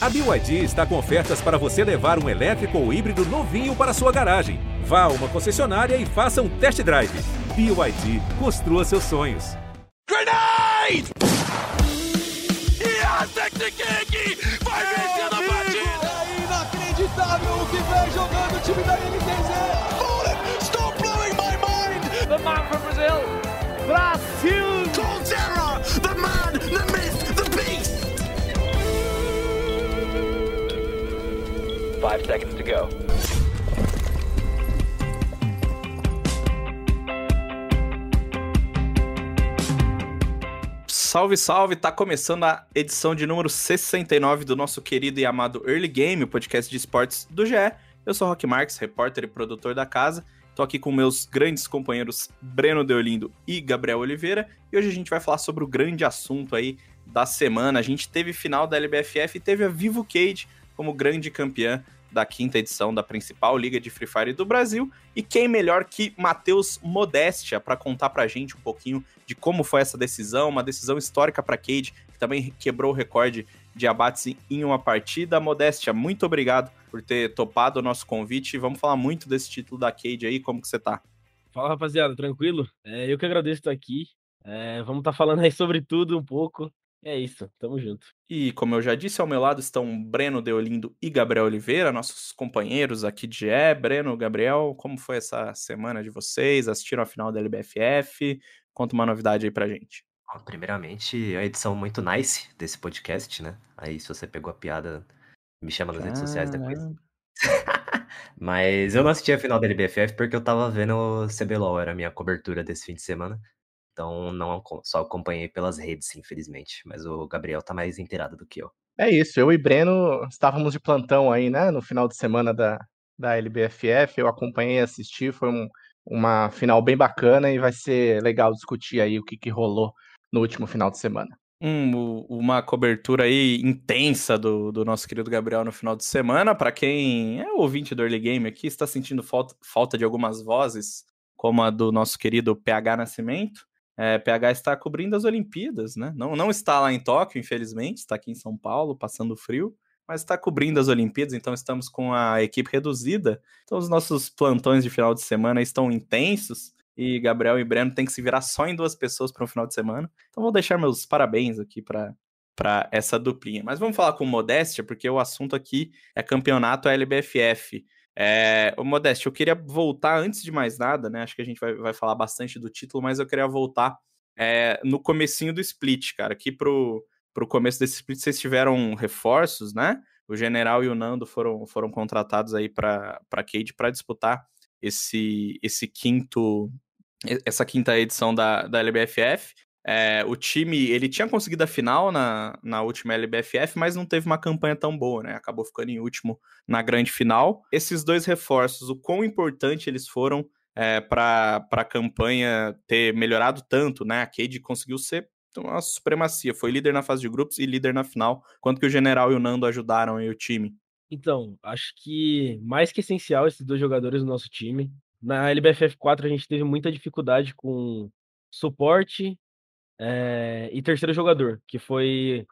A BYD está com ofertas para você levar um elétrico ou híbrido novinho para sua garagem. Vá a uma concessionária e faça um test drive. BYD, construa seus sonhos. Grenade! E a Sexy King vai vencendo a partida! É inacreditável o que vem jogando o time da NTZ! Foda-se! Stop blowing my mind! The man from Brazil! Brasil! Colterra! The man, the myth, the beast! 5 seconds to go. Salve, salve! Tá começando a edição de número 69 do nosso querido e amado Early Game, o podcast de esportes do GE. Eu sou o Roque Marques, repórter e produtor da casa. Tô aqui com meus grandes companheiros Breno Deolindo e Gabriel Oliveira. E hoje a gente vai falar sobre o grande assunto aí da semana. A gente teve final da LBFF e teve a Vivo Keyd como grande campeã da 5ª edição da principal liga de Free Fire do Brasil. E quem melhor que Matheus Modéstia para contar pra gente um pouquinho de como foi essa decisão, uma decisão histórica para Keyd, que também quebrou o recorde de abates em uma partida. Modéstia, muito obrigado por ter topado o nosso convite e vamos falar muito desse título da Keyd aí, como que você tá? Fala, rapaziada, tranquilo? Eu que agradeço estar aqui, vamos estar falando aí sobre tudo um pouco. É isso, tamo junto. E como eu já disse, ao meu lado estão Breno Deolindo e Gabriel Oliveira, nossos companheiros aqui de GE. Breno, Gabriel, como foi essa semana de vocês? Assistiram a final da LBFF? Conta uma novidade aí pra gente. Bom, primeiramente, a edição muito nice desse podcast, né? Aí se você pegou a piada, me chama nas redes sociais depois. Mas eu não assisti a final da LBFF porque eu tava vendo o CBLOL, era a minha cobertura desse fim de semana. Então, não só acompanhei pelas redes, infelizmente. Mas o Gabriel tá mais inteirado do que eu. É isso, eu e Breno estávamos de plantão aí, né? No final de semana da LBFF. Eu acompanhei, assisti, foi uma final bem bacana. E vai ser legal discutir aí o que rolou no último final de semana. Uma cobertura aí intensa do nosso querido Gabriel no final de semana. Para quem é ouvinte do Early Game aqui, está sentindo falta de algumas vozes, como a do nosso querido PH Nascimento. PH está cobrindo as Olimpíadas, né? Não está lá em Tóquio, infelizmente, está aqui em São Paulo, passando frio, mas está cobrindo as Olimpíadas, então estamos com a equipe reduzida. Então os nossos plantões de final de semana estão intensos e Gabriel e Breno têm que se virar só em 2 pessoas para um final de semana. Então vou deixar meus parabéns aqui para essa duplinha. Mas vamos falar com Modéstia, porque o assunto aqui é campeonato LBFF. Modéstia, eu queria voltar antes de mais nada, né? Acho que a gente vai falar bastante do título, mas eu queria voltar no comecinho do split, cara. Aqui pro começo desse split vocês tiveram reforços, né? O General e o Nando foram contratados aí pra Keyd para disputar essa quinta edição da LBFF. O time, ele tinha conseguido a final na última LBFF, mas não teve uma campanha tão boa, né? Acabou ficando em último na grande final. Esses 2 reforços, o quão importante eles foram para a campanha ter melhorado tanto, né? A Keyd conseguiu ser uma supremacia, foi líder na fase de grupos e líder na final, quanto que o General e o Nando ajudaram aí o time. Então, acho que mais que essencial esses 2 jogadores do nosso time. Na LBFF 4 a gente teve muita dificuldade com suporte, e o terceiro jogador foi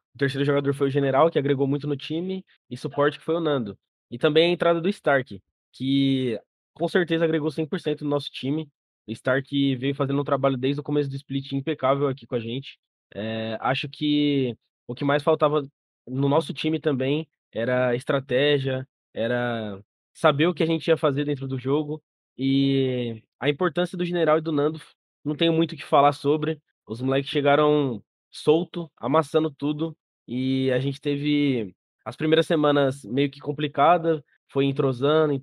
o General, que agregou muito no time, e suporte, que foi o Nando. E também a entrada do Stark, que com certeza agregou 100% no nosso time. O Stark veio fazendo um trabalho desde o começo do split impecável aqui com a gente. Acho que o que mais faltava no nosso time também era estratégia, era saber o que a gente ia fazer dentro do jogo. E a importância do General e do Nando, não tenho muito o que falar sobre. Os moleques chegaram solto, amassando tudo, e a gente teve as primeiras semanas meio que complicadas, foi entrosando.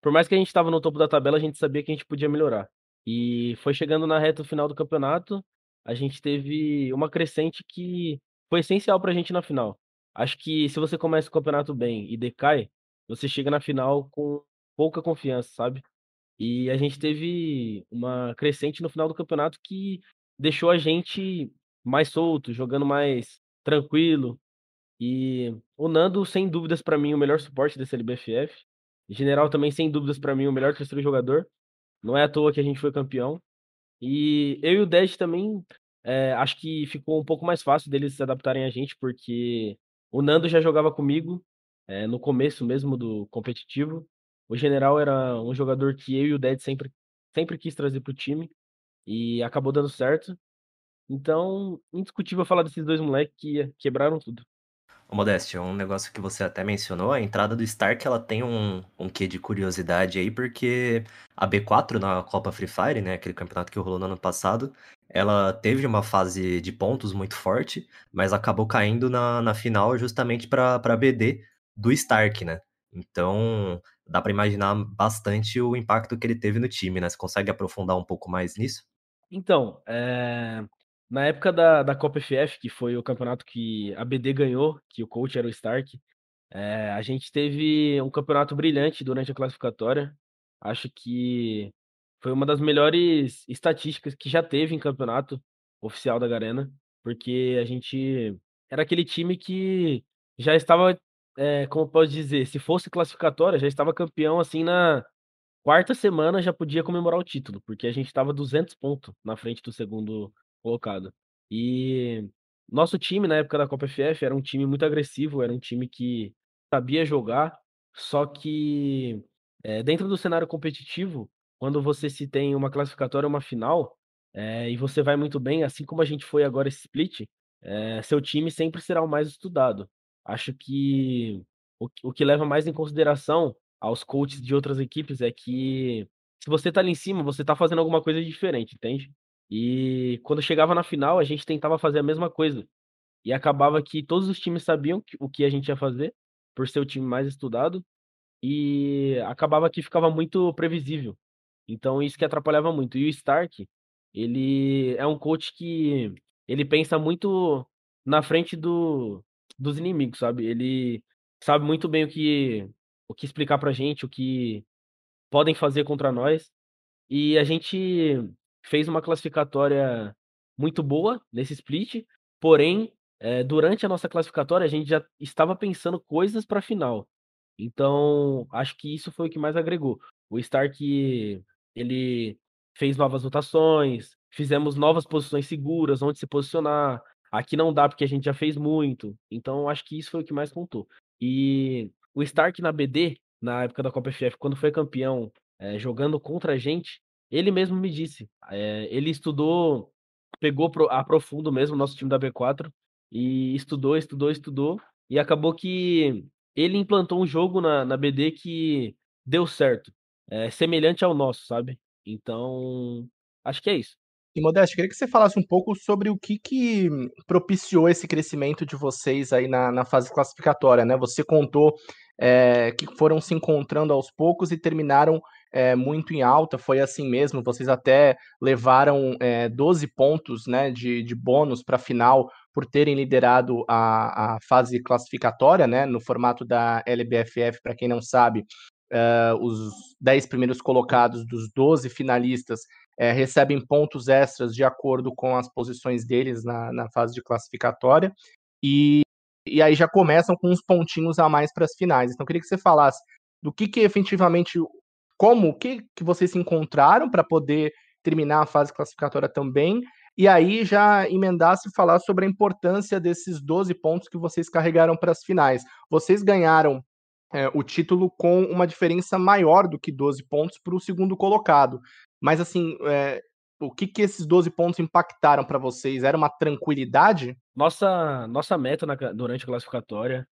Por mais que a gente estava no topo da tabela, a gente sabia que a gente podia melhorar. E foi chegando na reta final do campeonato, a gente teve uma crescente que foi essencial pra gente na final. Acho que se você começa o campeonato bem e decai, você chega na final com pouca confiança, sabe? E a gente teve uma crescente no final do campeonato que deixou a gente mais solto, jogando mais tranquilo. E o Nando, sem dúvidas, para mim, o melhor suporte desse LBFF. General também, sem dúvidas, para mim, o melhor terceiro jogador. Não é à toa que a gente foi campeão. E eu e o Deddy também, acho que ficou um pouco mais fácil deles se adaptarem a gente, porque O Nando já jogava comigo, no começo mesmo do competitivo. O General era um jogador que eu e o Deddy sempre quis trazer pro time e acabou dando certo. Então, indiscutível falar desses dois moleques que quebraram tudo. Ô Modéstia, um negócio que você até mencionou, a entrada do Stark, ela tem um quê de curiosidade aí, porque a B4 na Copa Free Fire, né, aquele campeonato que rolou no ano passado, ela teve uma fase de pontos muito forte, mas acabou caindo na final justamente para BD do Stark, né? Então, dá para imaginar bastante o impacto que ele teve no time, né? Você consegue aprofundar um pouco mais nisso? Então, na época da Copa FF, que foi o campeonato que a BD ganhou, que o coach era o Stark, a gente teve um campeonato brilhante durante a classificatória. Acho que foi uma das melhores estatísticas que já teve em campeonato oficial da Garena, porque a gente era aquele time que já estava, como eu posso dizer, se fosse classificatória, já estava campeão assim na quarta semana, já podia comemorar o título, porque a gente estava 200 pontos na frente do segundo colocado. E nosso time na época da Copa FF era um time muito agressivo, era um time que sabia jogar, só que dentro do cenário competitivo, quando você se tem uma classificatória, uma final, e você vai muito bem, assim como a gente foi agora esse split, seu time sempre será o mais estudado. Acho que o que leva mais em consideração aos coaches de outras equipes é que se você tá ali em cima, você tá fazendo alguma coisa diferente, entende? E quando chegava na final, a gente tentava fazer a mesma coisa. E acabava que todos os times sabiam o que a gente ia fazer, por ser o time mais estudado. E acabava que ficava muito previsível. Então isso que atrapalhava muito. E o Stark, ele é um coach que ele pensa muito na frente dos inimigos, sabe? Ele sabe muito bem o que explicar pra gente, o que podem fazer contra nós. E a gente fez uma classificatória muito boa nesse split, porém, durante a nossa classificatória, a gente já estava pensando coisas para a final. Então, acho que isso foi o que mais agregou. O Stark, ele fez novas rotações, fizemos novas posições seguras, onde se posicionar. Aqui não dá, porque a gente já fez muito. Então, acho que isso foi o que mais contou. E o Stark na BD, na época da Copa FF, quando foi campeão, jogando contra a gente, ele mesmo me disse, ele estudou, pegou a profundo mesmo o nosso time da B4 e estudou e acabou que ele implantou um jogo na BD que deu certo, semelhante ao nosso, sabe? Então, acho que é isso. E Modéstia, queria que você falasse um pouco sobre o que propiciou esse crescimento de vocês aí na fase classificatória, né? Você contou que foram se encontrando aos poucos e terminaram muito em alta, foi assim mesmo, vocês até levaram 12 pontos, né, de bônus para a final por terem liderado a fase classificatória, né, no formato da LBFF, para quem não sabe, os 10 primeiros colocados dos 12 finalistas recebem pontos extras de acordo com as posições deles na fase de classificatória, e aí já começam com uns pontinhos a mais para as finais. Então queria que você falasse do que efetivamente... Como que vocês se encontraram para poder terminar a fase classificatória também? E aí já emendasse falar sobre a importância desses 12 pontos que vocês carregaram para as finais. Vocês ganharam o título com uma diferença maior do que 12 pontos para o segundo colocado. Mas assim, o que esses 12 pontos impactaram para vocês? Era uma tranquilidade? Nossa meta durante a classificatória,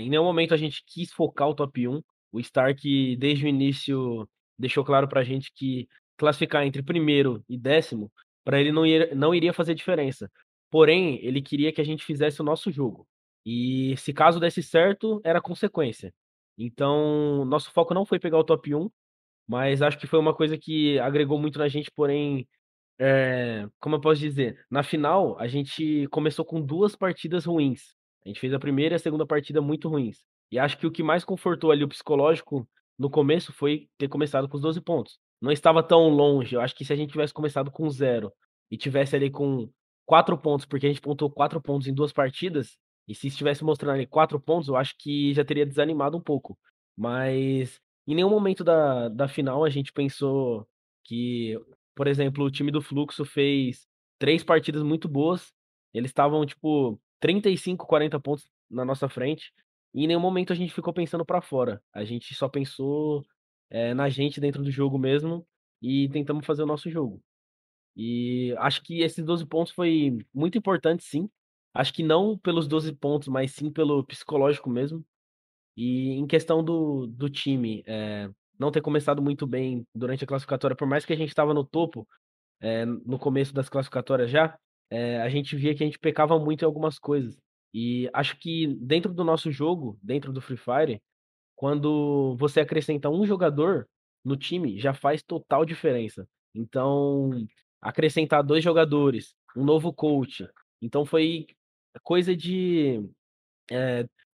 em nenhum momento a gente quis focar o top 1. O Stark, desde o início, deixou claro pra gente que classificar entre primeiro e décimo, para ele não iria fazer diferença. Porém, ele queria que a gente fizesse o nosso jogo. E se caso desse certo, era consequência. Então, nosso foco não foi pegar o top 1, mas acho que foi uma coisa que agregou muito na gente, porém, como eu posso dizer, na final, a gente começou com 2 partidas ruins. A gente fez a primeira e a segunda partida muito ruins. E acho que o que mais confortou ali o psicológico no começo foi ter começado com os 12 pontos. Não estava tão longe. Eu acho que se a gente tivesse começado com 0 e tivesse ali com 4 pontos, porque a gente pontuou 4 pontos em 2 partidas, e se estivesse mostrando ali 4 pontos, eu acho que já teria desanimado um pouco. Mas em nenhum momento da final a gente pensou que, por exemplo, o time do Fluxo fez 3 partidas muito boas. Eles estavam, tipo, 35, 40 pontos na nossa frente, e em nenhum momento a gente ficou pensando pra fora. A gente só pensou na gente dentro do jogo mesmo e tentamos fazer o nosso jogo. E acho que esses 12 pontos foi muito importante, sim. Acho que não pelos 12 pontos, mas sim pelo psicológico mesmo. E em questão do time, não ter começado muito bem durante a classificatória, por mais que a gente estava no topo, no começo das classificatórias já, a gente via que a gente pecava muito em algumas coisas. E acho que dentro do nosso jogo, dentro do Free Fire, quando você acrescenta um jogador no time, já faz total diferença. Então, acrescentar 2 jogadores, um novo coach. Então, foi coisa de...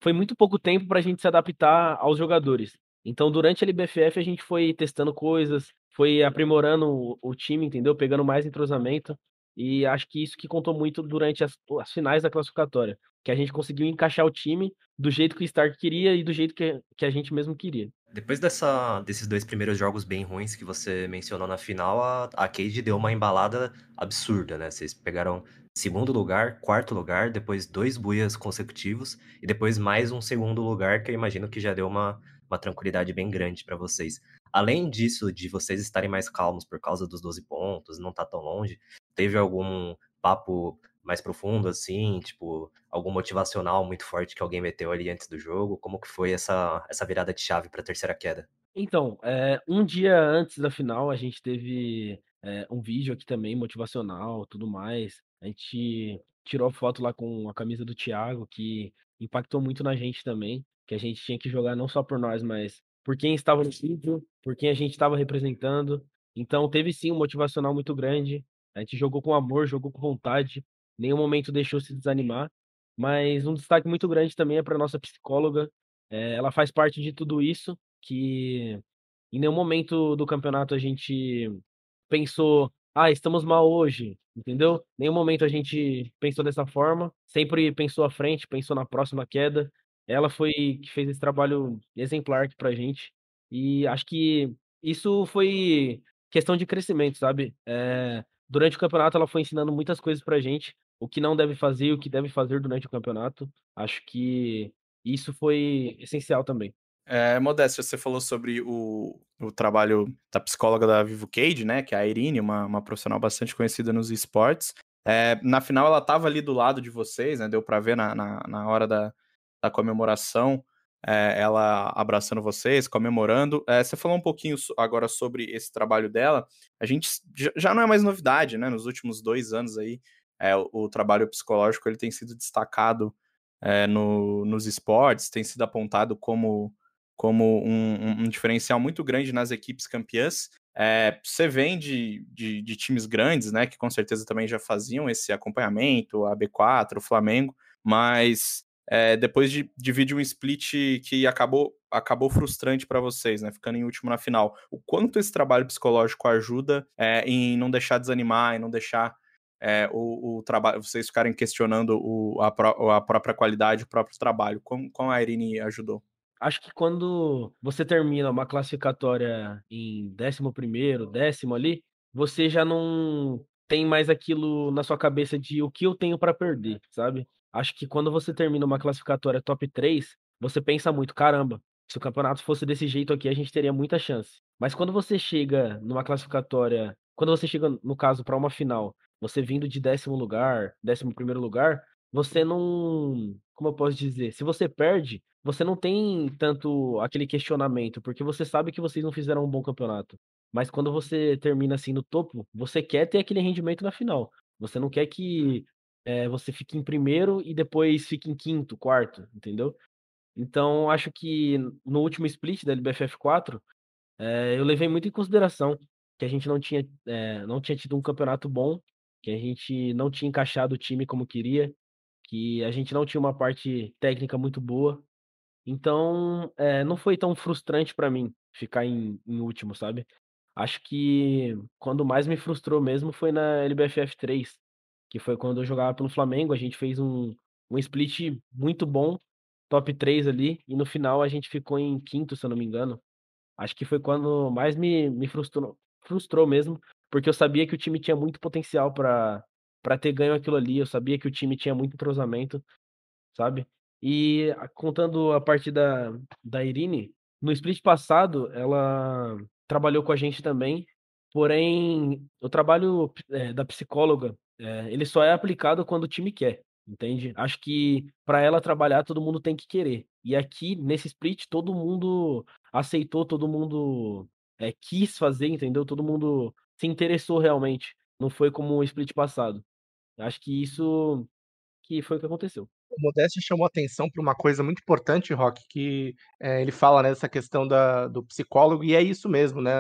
foi muito pouco tempo para a gente se adaptar aos jogadores. Então, durante a LBFF, a gente foi testando coisas, foi aprimorando o time, entendeu? Pegando mais entrosamento. E acho que isso que contou muito durante as finais da classificatória. Que a gente conseguiu encaixar o time do jeito que o Stark queria e do jeito que a gente mesmo queria. Depois desses 2 primeiros jogos bem ruins que você mencionou na final, a Keyd deu uma embalada absurda, né? Vocês pegaram segundo lugar, quarto lugar, depois 2 buias consecutivos e depois mais um segundo lugar, que eu imagino que já deu uma tranquilidade bem grande para vocês. Além disso, de vocês estarem mais calmos por causa dos 12 pontos, não tá tão longe, teve algum papo mais profundo, assim, tipo, algum motivacional muito forte que alguém meteu ali antes do jogo? Como que foi essa virada de chave para a terceira queda? Então, um dia antes da final, a gente teve um vídeo aqui também, motivacional, tudo mais. A gente tirou foto lá com a camisa do Thiago, que impactou muito na gente também, que a gente tinha que jogar não só por nós, mas por quem estava no vídeo, por quem a gente estava representando. Então, teve sim um motivacional muito grande. A gente jogou com amor, jogou com vontade. Nenhum momento deixou se desanimar, mas um destaque muito grande também é para nossa psicóloga. Ela faz parte de tudo isso, que em nenhum momento do campeonato a gente pensou, estamos mal hoje, entendeu? Nenhum momento a gente pensou dessa forma, sempre pensou à frente, pensou na próxima queda. Ela foi que fez esse trabalho exemplar aqui pra gente, e acho que isso foi questão de crescimento, sabe? Durante o campeonato ela foi ensinando muitas coisas pra gente, o que não deve fazer e o que deve fazer durante o campeonato. Acho que isso foi essencial também. Modéstia, você falou sobre o trabalho da psicóloga da Vivo Keyd, né, que é a Irene, uma profissional bastante conhecida nos esportes. Na final ela tava ali do lado de vocês, né, deu pra ver na hora da comemoração, ela abraçando vocês, comemorando. Você falou um pouquinho agora sobre esse trabalho dela. A gente já não é mais novidade, né? Nos últimos 2 anos aí, o trabalho psicológico ele tem sido destacado nos esportes, tem sido apontado como um diferencial muito grande nas equipes campeãs. Você vem de times grandes, né? Que com certeza também já faziam esse acompanhamento, a B4, o Flamengo, mas... depois de dividir um split que acabou frustrante para vocês, né, ficando em último na final, o quanto esse trabalho psicológico ajuda em não deixar desanimar, em não deixar o trabalho, vocês ficarem questionando a própria qualidade, o próprio trabalho? Como a Irene ajudou? Acho que quando você termina uma classificatória em 11º, 10º ali, você já não tem mais aquilo na sua cabeça de o que eu tenho para perder, sabe? Acho que quando você termina uma classificatória top 3, você pensa muito, caramba, se o campeonato fosse desse jeito aqui, a gente teria muita chance. Mas quando você chega numa classificatória, quando você chega, no caso, para uma final, você vindo de 10º lugar, 11º lugar, você não... Como eu posso dizer? Se você perde, você não tem tanto aquele questionamento, porque você sabe que vocês não fizeram um bom campeonato. Mas quando você termina assim no topo, você quer ter aquele rendimento na final. Você não quer que... você fica em 1º e depois fica em 5º, 4º, entendeu? Então, acho que no último split da LBFF4, eu levei muito em consideração que a gente não tinha tido um campeonato bom, que a gente não tinha encaixado o time como queria, que a gente não tinha uma parte técnica muito boa. Então, não foi tão frustrante para mim ficar em último, sabe? Acho que quando mais me frustrou mesmo foi na LBFF3, que foi quando eu jogava pelo Flamengo. A gente fez um split muito bom, top 3 ali, e no final a gente ficou em 5º, se eu não me engano. Acho que foi quando mais me frustrou mesmo, porque eu sabia que o time tinha muito potencial para ter ganho aquilo ali, eu sabia que o time tinha muito entrosamento, sabe? E contando a parte da Irene, no split passado ela trabalhou com a gente também, porém o trabalho da psicóloga, ele só é aplicado quando o time quer, entende? Acho que para ela trabalhar todo mundo tem que querer. E aqui, nesse split, todo mundo aceitou, todo mundo quis fazer, entendeu? Todo mundo se interessou realmente. Não foi como o split passado. Acho que isso que foi o que aconteceu. O Modéstia chamou atenção para uma coisa muito importante, Roque, que ele fala nessa questão do psicólogo, e é isso mesmo, né?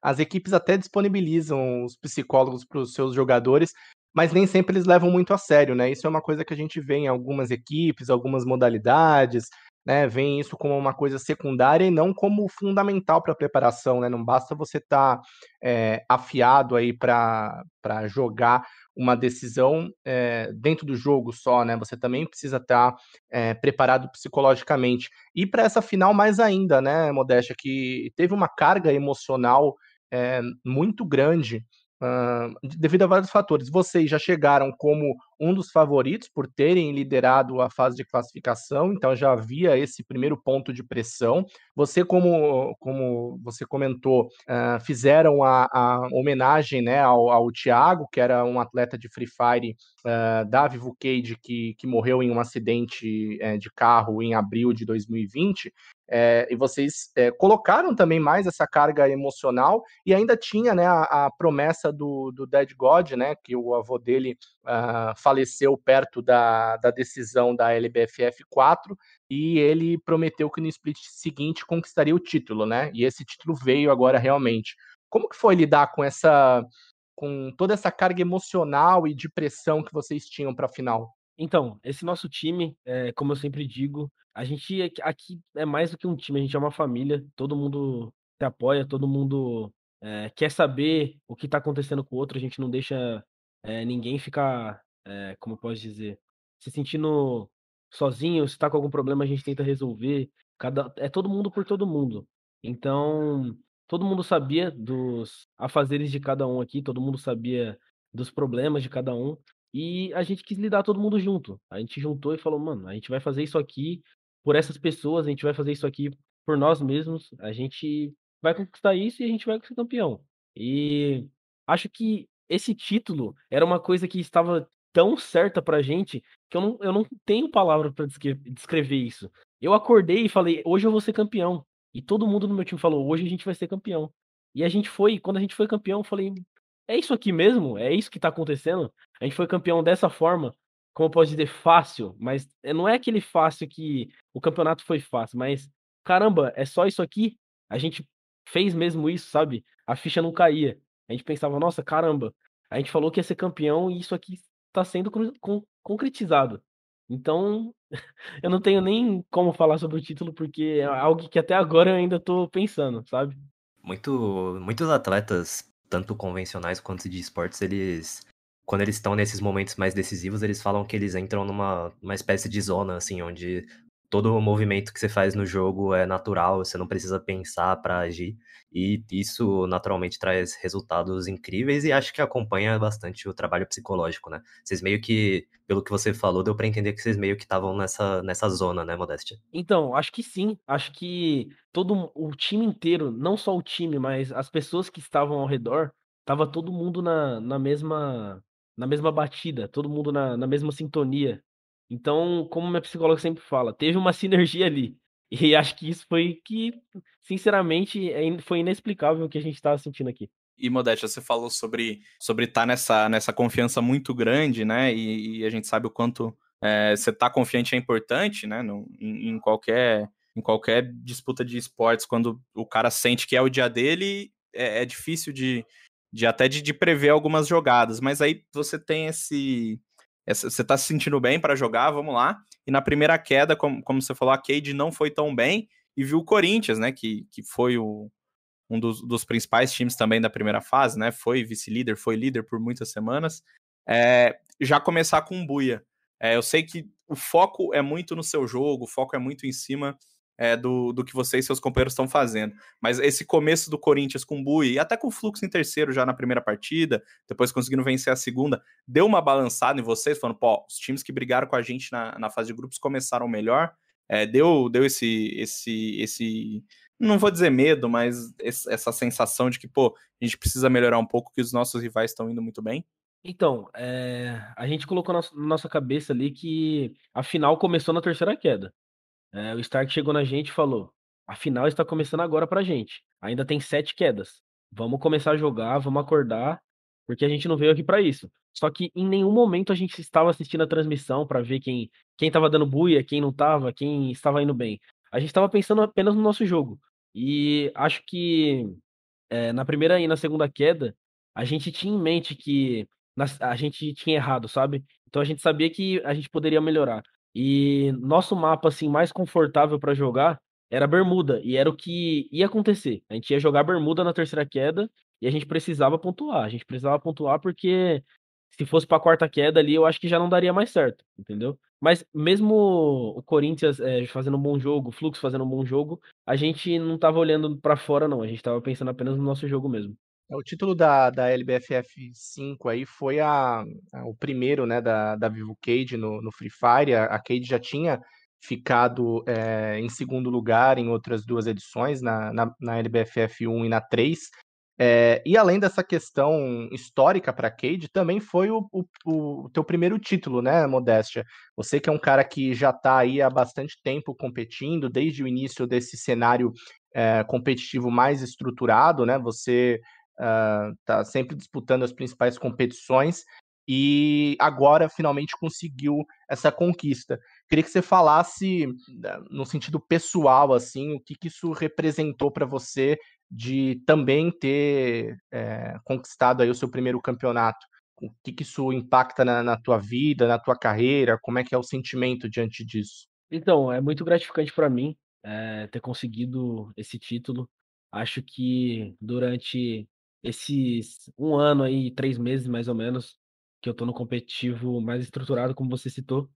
As equipes até disponibilizam os psicólogos para os seus jogadores, mas nem sempre eles levam muito a sério, né? Isso é uma coisa que a gente vê em algumas equipes, algumas modalidades, né? Vem isso como uma coisa secundária e não como fundamental para a preparação, né? Não basta você estar afiado aí para jogar uma decisão dentro do jogo só, né? Você também precisa estar preparado psicologicamente. E para essa final mais ainda, né, Modéstia, que teve uma carga emocional muito grande devido a vários fatores. Vocês já chegaram como um dos favoritos por terem liderado a fase de classificação, então já havia esse primeiro ponto de pressão. Você, como você comentou, fizeram a homenagem, né, ao Thiago, que era um atleta de Free Fire da Vivo Keyd, que morreu em um acidente de carro em abril de 2020, e vocês colocaram também mais essa carga emocional, e ainda tinha, né, a promessa do Dead God, né, que o avô dele faleceu perto da decisão da LBFF 4, e ele prometeu que no split seguinte conquistaria o título, né? E esse título veio agora realmente. Como que foi lidar com toda essa carga emocional e de pressão que vocês tinham para a final? Então, esse nosso time, como eu sempre digo, a gente aqui é mais do que um time, a gente é uma família, todo mundo se apoia, todo mundo quer saber o que está acontecendo com o outro, a gente não deixa ninguém ficar, como eu posso dizer, se sentindo sozinho. Se tá com algum problema, a gente tenta resolver. É todo mundo por todo mundo. Então, todo mundo sabia dos afazeres de cada um aqui, todo mundo sabia dos problemas de cada um, e a gente quis lidar todo mundo junto. A gente juntou e falou, mano, a gente vai fazer isso aqui por essas pessoas, a gente vai fazer isso aqui por nós mesmos, a gente vai conquistar isso e a gente vai ser campeão. E acho que esse título era uma coisa que estava tão certa pra gente que eu não tenho palavra pra descrever isso. Eu acordei e falei, hoje eu vou ser campeão. E todo mundo no meu time falou, hoje a gente vai ser campeão. E a gente foi, quando a gente foi campeão, eu falei, é isso aqui mesmo? É isso que tá acontecendo? A gente foi campeão dessa forma, como eu posso dizer, fácil, mas não é aquele fácil que o campeonato foi fácil, mas caramba, é só isso aqui? A gente fez mesmo isso, sabe? A ficha não caía. A gente pensava, nossa, caramba, a gente falou que ia ser campeão e isso aqui está sendo concretizado. Então, eu não tenho nem como falar sobre o título, porque é algo que até agora eu ainda estou pensando, sabe? Muitos atletas, tanto convencionais quanto de esportes, eles, quando eles estão nesses momentos mais decisivos, eles falam que eles entram numa espécie de zona, assim, onde todo o movimento que você faz no jogo é natural, você não precisa pensar para agir, e isso naturalmente traz resultados incríveis e acho que acompanha bastante o trabalho psicológico, né? Vocês meio que, pelo que você falou, deu para entender que vocês meio que estavam nessa zona, né, Modéstia? Então, acho que sim, acho que todo o time inteiro, não só o time, mas as pessoas que estavam ao redor, tava todo mundo na mesma batida, todo mundo na mesma sintonia. Então, como minha psicóloga sempre fala, teve uma sinergia ali. E acho que isso foi que, sinceramente, foi inexplicável o que a gente estava sentindo aqui. E, Modéstia, você falou sobre estar nessa confiança muito grande, né? E a gente sabe o quanto você estar confiante é importante, né? Em qualquer disputa de esportes, quando o cara sente que é o dia dele, é difícil de prever algumas jogadas. Mas aí você tem esse... Você tá se sentindo bem para jogar, vamos lá. E na primeira queda, como você falou, a Keyd não foi tão bem. E viu o Corinthians, né? Que foi um dos principais times também da primeira fase, né? Foi vice-líder, foi líder por muitas semanas. Já começar com buia. Eu sei que o foco é muito no seu jogo, o foco é muito em cima do que você e seus companheiros estão fazendo. Mas esse começo do Corinthians com o Bui, e até com o Fluxo em terceiro já na primeira partida, depois conseguindo vencer a segunda, deu uma balançada em vocês, falando, pô, os times que brigaram com a gente na fase de grupos começaram melhor, deu esse não vou dizer medo, mas essa sensação de que, pô, a gente precisa melhorar um pouco, que os nossos rivais estão indo muito bem? Então, a gente colocou na nossa cabeça ali que a final começou na terceira queda. O Stark chegou na gente e falou, a final está começando agora pra gente, ainda tem 7 quedas, vamos começar a jogar, vamos acordar, porque a gente não veio aqui pra isso. Só que em nenhum momento a gente estava assistindo a transmissão pra ver quem estava dando buia, quem não estava, quem estava indo bem. A gente estava pensando apenas no nosso jogo. E acho que na primeira e na segunda queda, a gente tinha em mente que a gente tinha errado, sabe? Então a gente sabia que a gente poderia melhorar. E nosso mapa assim, mais confortável para jogar era Bermuda. E era o que ia acontecer. A gente ia jogar Bermuda na terceira queda e a gente precisava pontuar. A gente precisava pontuar porque se fosse para a quarta queda ali, eu acho que já não daria mais certo, entendeu? Mas mesmo o Corinthians fazendo um bom jogo, o Fluxo fazendo um bom jogo, a gente não estava olhando para fora, não. A gente estava pensando apenas no nosso jogo mesmo. O título da LBFF 5 aí foi o primeiro, né, da Vivo Keyd no Free Fire. A Keyd já tinha ficado em segundo lugar em outras 2 edições, na LBFF 1 e na 3. E além dessa questão histórica para a Keyd, também foi o teu primeiro título, né, Modéstia? Você que é um cara que já está aí há bastante tempo competindo, desde o início desse cenário competitivo mais estruturado, né? Você está sempre disputando as principais competições e agora finalmente conseguiu essa conquista. Queria que você falasse, no sentido pessoal, assim, o que isso representou para você, de também ter conquistado aí o seu primeiro campeonato. O que isso impacta na tua vida, na tua carreira? Como é que é o sentimento diante disso? Então, é muito gratificante para mim ter conseguido esse título. Acho que durante esses 1 ano aí, 3 meses mais ou menos, que eu tô no competitivo mais estruturado, como você citou,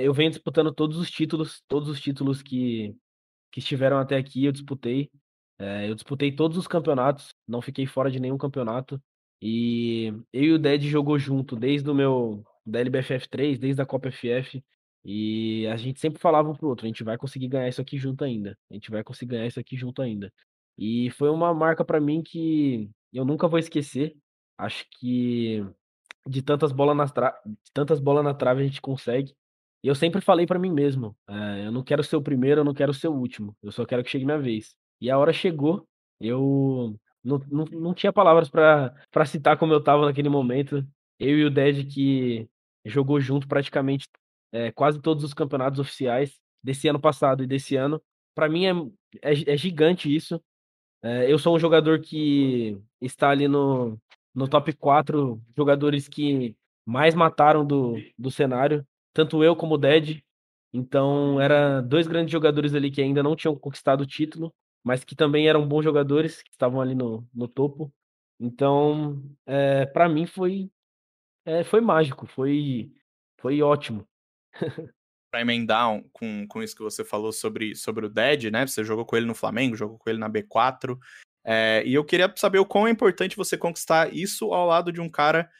eu venho disputando todos os títulos que estiveram até aqui, eu disputei. Eu disputei todos os campeonatos, não fiquei fora de nenhum campeonato. E eu e o Deddy jogou junto desde o meu da LBFF 3, desde a Copa FF. E a gente sempre falava um pro outro, a gente vai conseguir ganhar isso aqui junto ainda. A gente vai conseguir ganhar isso aqui junto ainda. E foi uma marca pra mim que eu nunca vou esquecer. Acho que de tantas bolas na trave a gente consegue. E eu sempre falei pra mim mesmo, eu não quero ser o primeiro, eu não quero ser o último. Eu só quero que chegue minha vez. E a hora chegou, eu não tinha palavras para citar como eu tava naquele momento. Eu e o Deddy, que jogou junto praticamente quase todos os campeonatos oficiais desse ano passado e desse ano. Para mim é gigante isso. Eu sou um jogador que está ali no top 4 jogadores que mais mataram do cenário, tanto eu como o Deddy. Então, eram 2 grandes jogadores ali que ainda não tinham conquistado o título, mas que também eram bons jogadores, que estavam ali no topo. Então, para mim foi mágico, foi ótimo. Para emendar com isso que você falou sobre o Deddy, né? Você jogou com ele no Flamengo, jogou com ele na B4, e eu queria saber o quão é importante você conquistar isso ao lado de um cara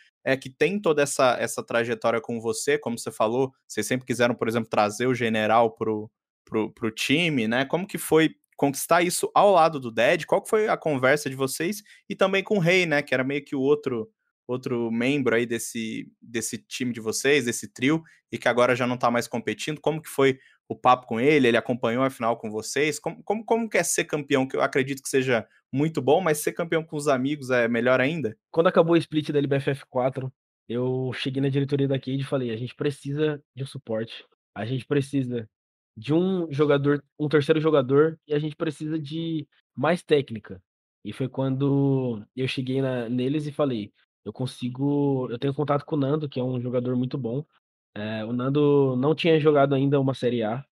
que tem toda essa trajetória com você. Como você falou, vocês sempre quiseram, por exemplo, trazer o General pro time, né? Como que foi conquistar isso ao lado do Deddy? Qual que foi a conversa de vocês? E também com o Rei, né? Que era meio que o outro membro aí desse time de vocês, desse trio, e que agora já não tá mais competindo. Como que foi o papo com ele? Ele acompanhou a final com vocês? Como que é ser campeão? Que eu acredito que seja muito bom, mas ser campeão com os amigos é melhor ainda? Quando acabou o split da LBFF 4, eu cheguei na diretoria da Keyd e falei, a gente precisa de um suporte, a gente precisa de um jogador, um terceiro jogador, e a gente precisa de mais técnica. E foi quando eu cheguei neles e falei, eu tenho contato com o Nando, que é um jogador muito bom. O Nando não tinha jogado ainda uma Série A,